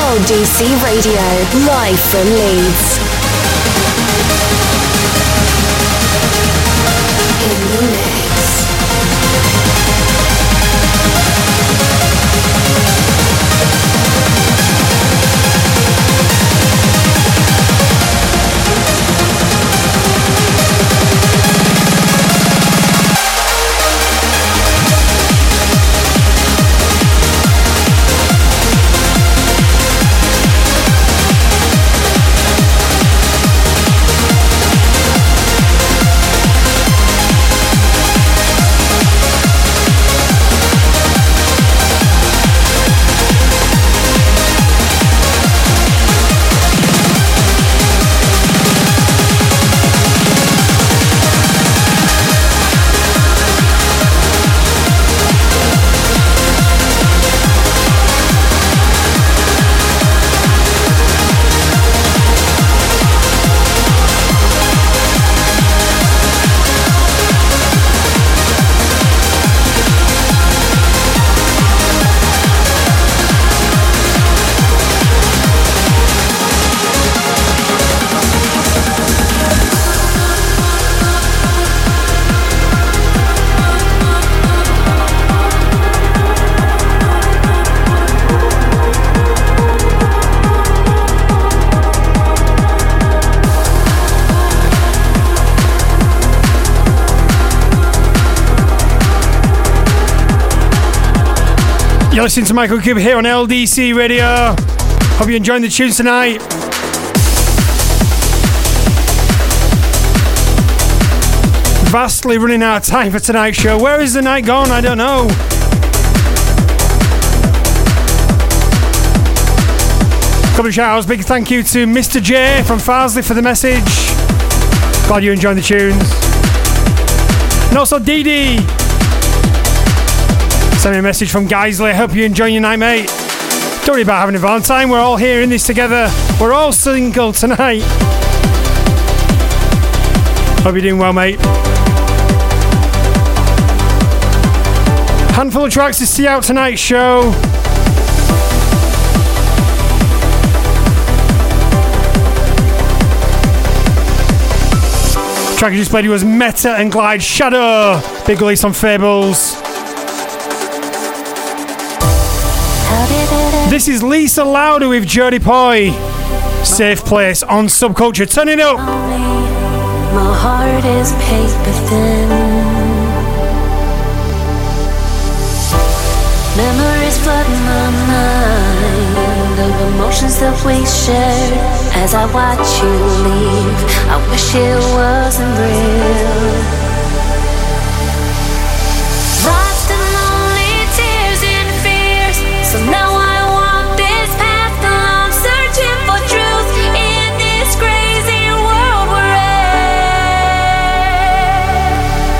L D C Radio, live from Leeds. You're listening to Michael Cooper here on L D C Radio. Hope you're enjoying the tunes tonight. Vastly running out of time for tonight's show. Where is the night gone? I don't know. Couple of shout outs. Big thank you to Mister J from Farsley for the message. Glad you're enjoying the tunes. And also Dee Dee. Send me a message from Geisley. Hope you're enjoying your night, mate. Don't worry about having a Valentine. We're all here in this together. We're all single tonight. Hope you're doing well, mate. Handful of tracks to see out tonight's show. The track I just played was Meta and Glide Shadow. Big release on Fables. This is Lisa Lauder with Jodie Poy. Safe Place on Subculture. Turn it up. My heart is paper thin. Memories flood my mind of emotions that we shared. As I watch you leave, I wish it wasn't real. Lost and lonely, tears and fears. So now I walk this path alone, searching for truth in this crazy world we're in.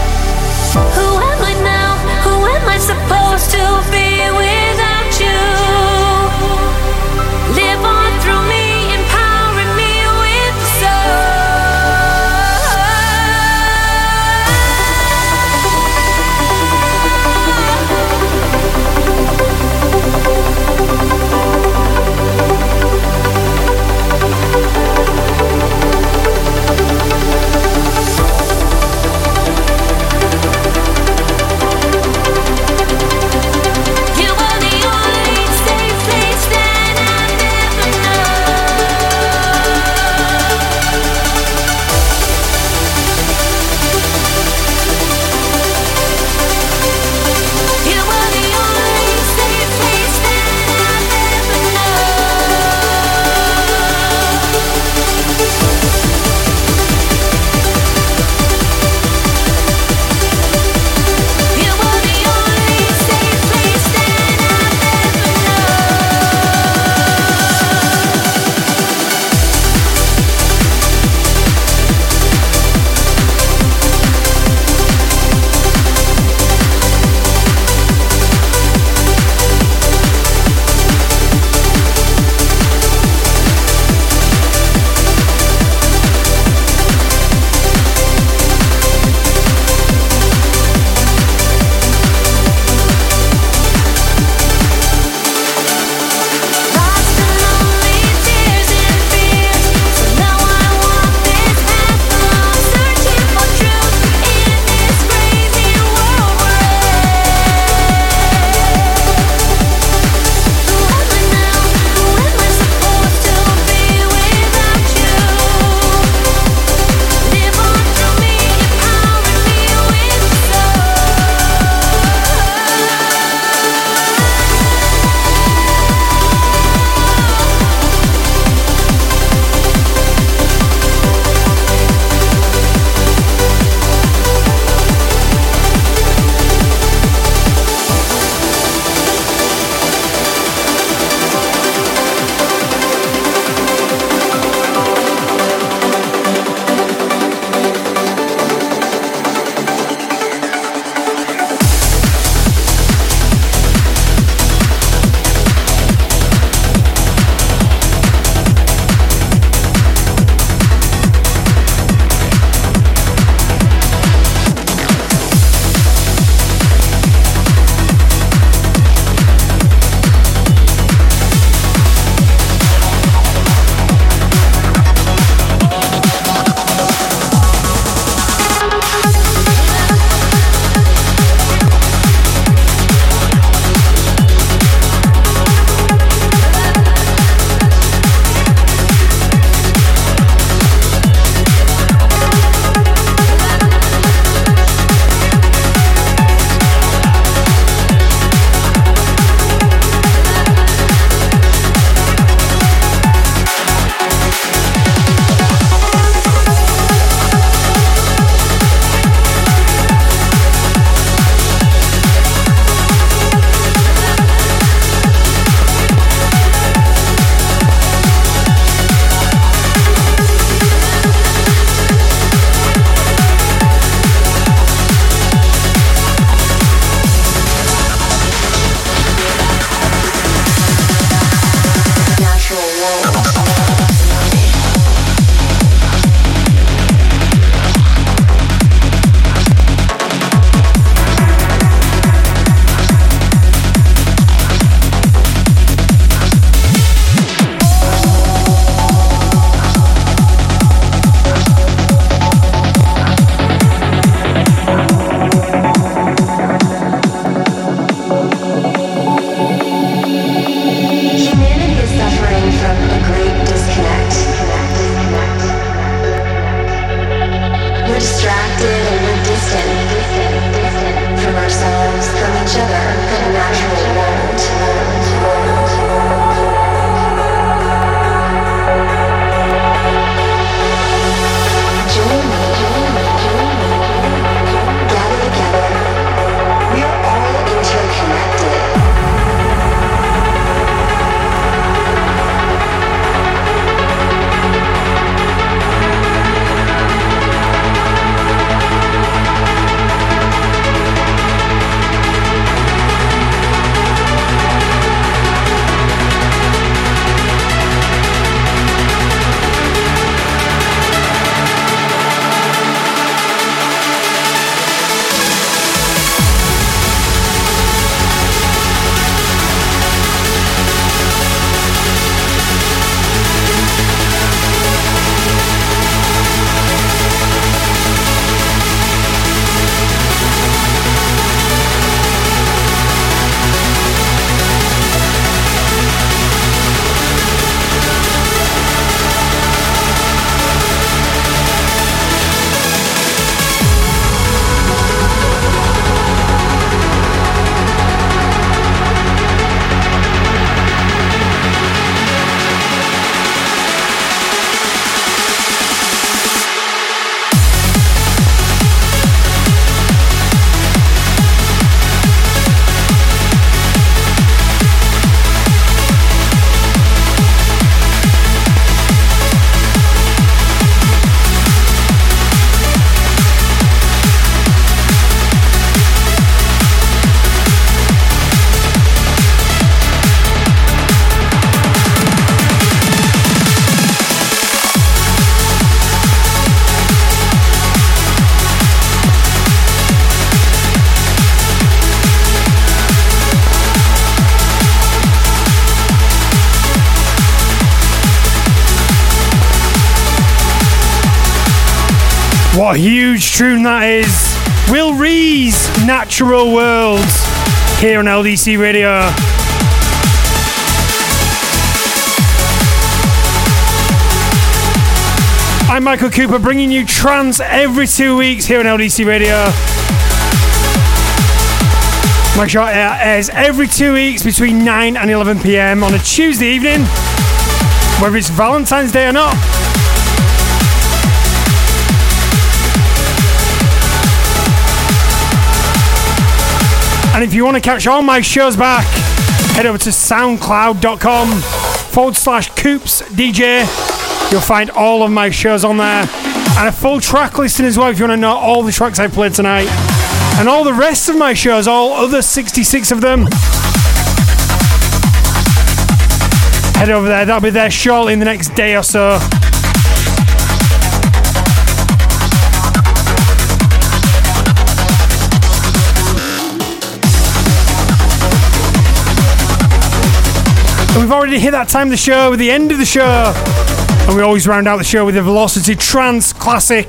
Who am I now? Who am I supposed to be without you? Live on through me. Empowering me with soul. What a huge tune that is. Will Rees, Natural World, here on L D C Radio. I'm Michael Cooper, bringing you trance every two weeks here on L D C Radio. My show airs every two weeks between nine and eleven p.m. on a Tuesday evening, whether it's Valentine's Day or not. And if you want to catch all my shows back, head over to soundcloud.com forward slash Coops D J. You'll find all of my shows on there, and a full track listing as well if you want to know all the tracks I've played tonight and all the rest of my shows, all other sixty-six of them. Head over there, that'll be there shortly in the next day or so. And we've already hit that time of the show, the end of the show. And we always round out the show with a Velocity Trance Classic.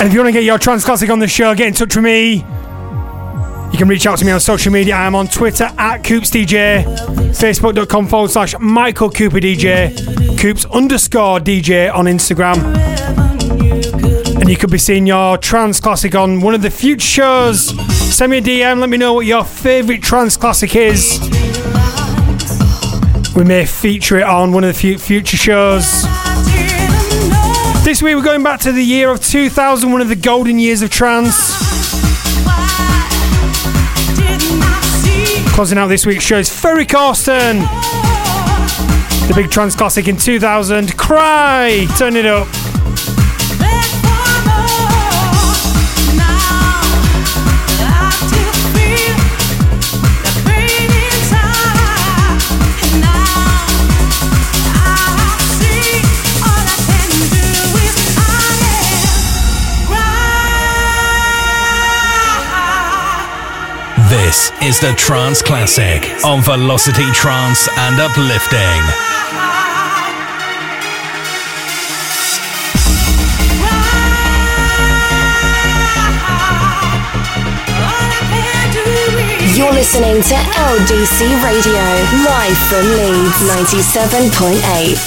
And if you want to get your Trance Classic on the show, get in touch with me. You can reach out to me on social media. I am on Twitter at CoopsDJ, Facebook.com forward slash Michael Cooper DJ, Coops underscore DJ on Instagram. And you could be seeing your trance classic on one of the future shows. Send me a D M, let me know what your favourite trance classic is. We may feature it on one of the future shows. This week we're going back to the year of two thousand, one of the golden years of trance. Closing out this week's show is Ferry Corsten. The big trance classic in two thousand, Cry, Turn It Up. This is the Trance Classic on Velocity Trance and Uplifting. You're listening to L D C Radio, live from Leeds ninety-seven point eight.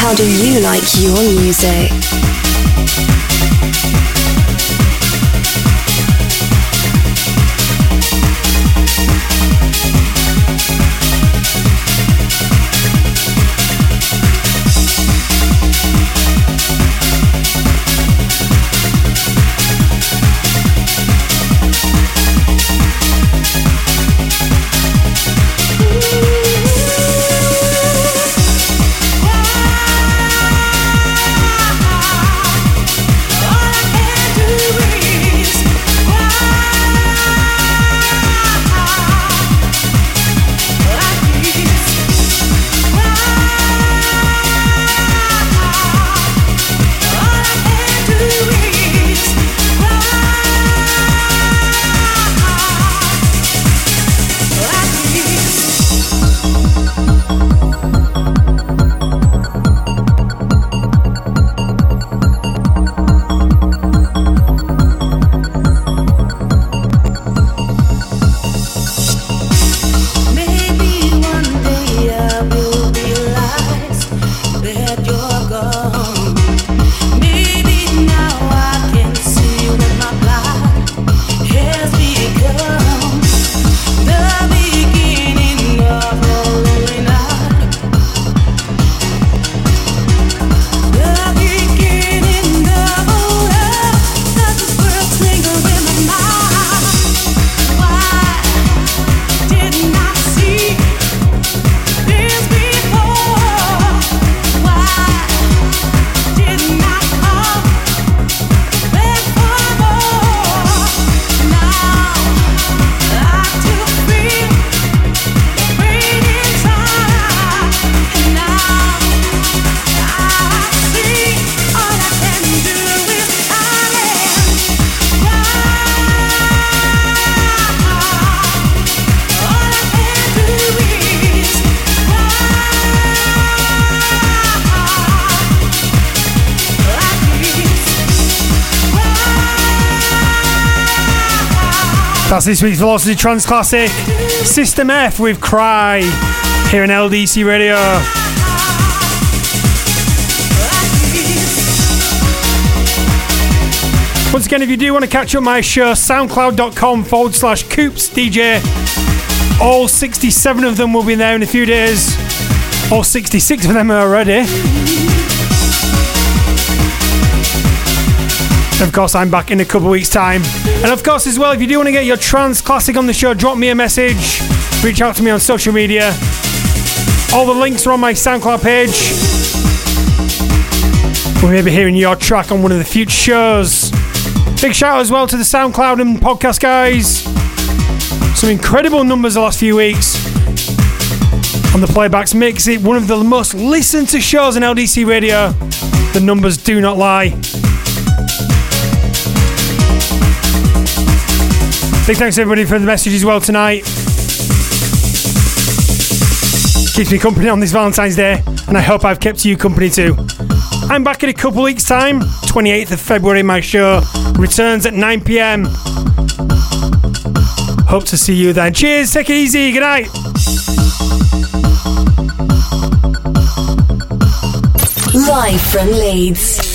How do you like your music? That's this week's Velocity Trance Classic, System F with Cry, here on L D C Radio. Once again, if you do want to catch up my show, soundcloud.com forward slash Coops D J. All sixty-seven of them will be there in a few days. All sixty-six of them are already. Of course, I'm back in a couple of weeks' time. And of course, as well, if you do want to get your trance classic on the show, drop me a message. Reach out to me on social media. All the links are on my SoundCloud page. We may be hearing your track on one of the future shows. Big shout out as well to the SoundCloud and podcast guys. Some incredible numbers the last few weeks. On the playbacks makes it one of the most listened to shows on L D C Radio. The numbers do not lie. Big thanks to everybody for the message as well tonight. Keeps me company on this Valentine's Day, and I hope I've kept you company too. I'm back in a couple weeks' time, twenty-eighth of February. My show returns at nine p.m. Hope to see you then. Cheers, take it easy, good night. Live from Leeds.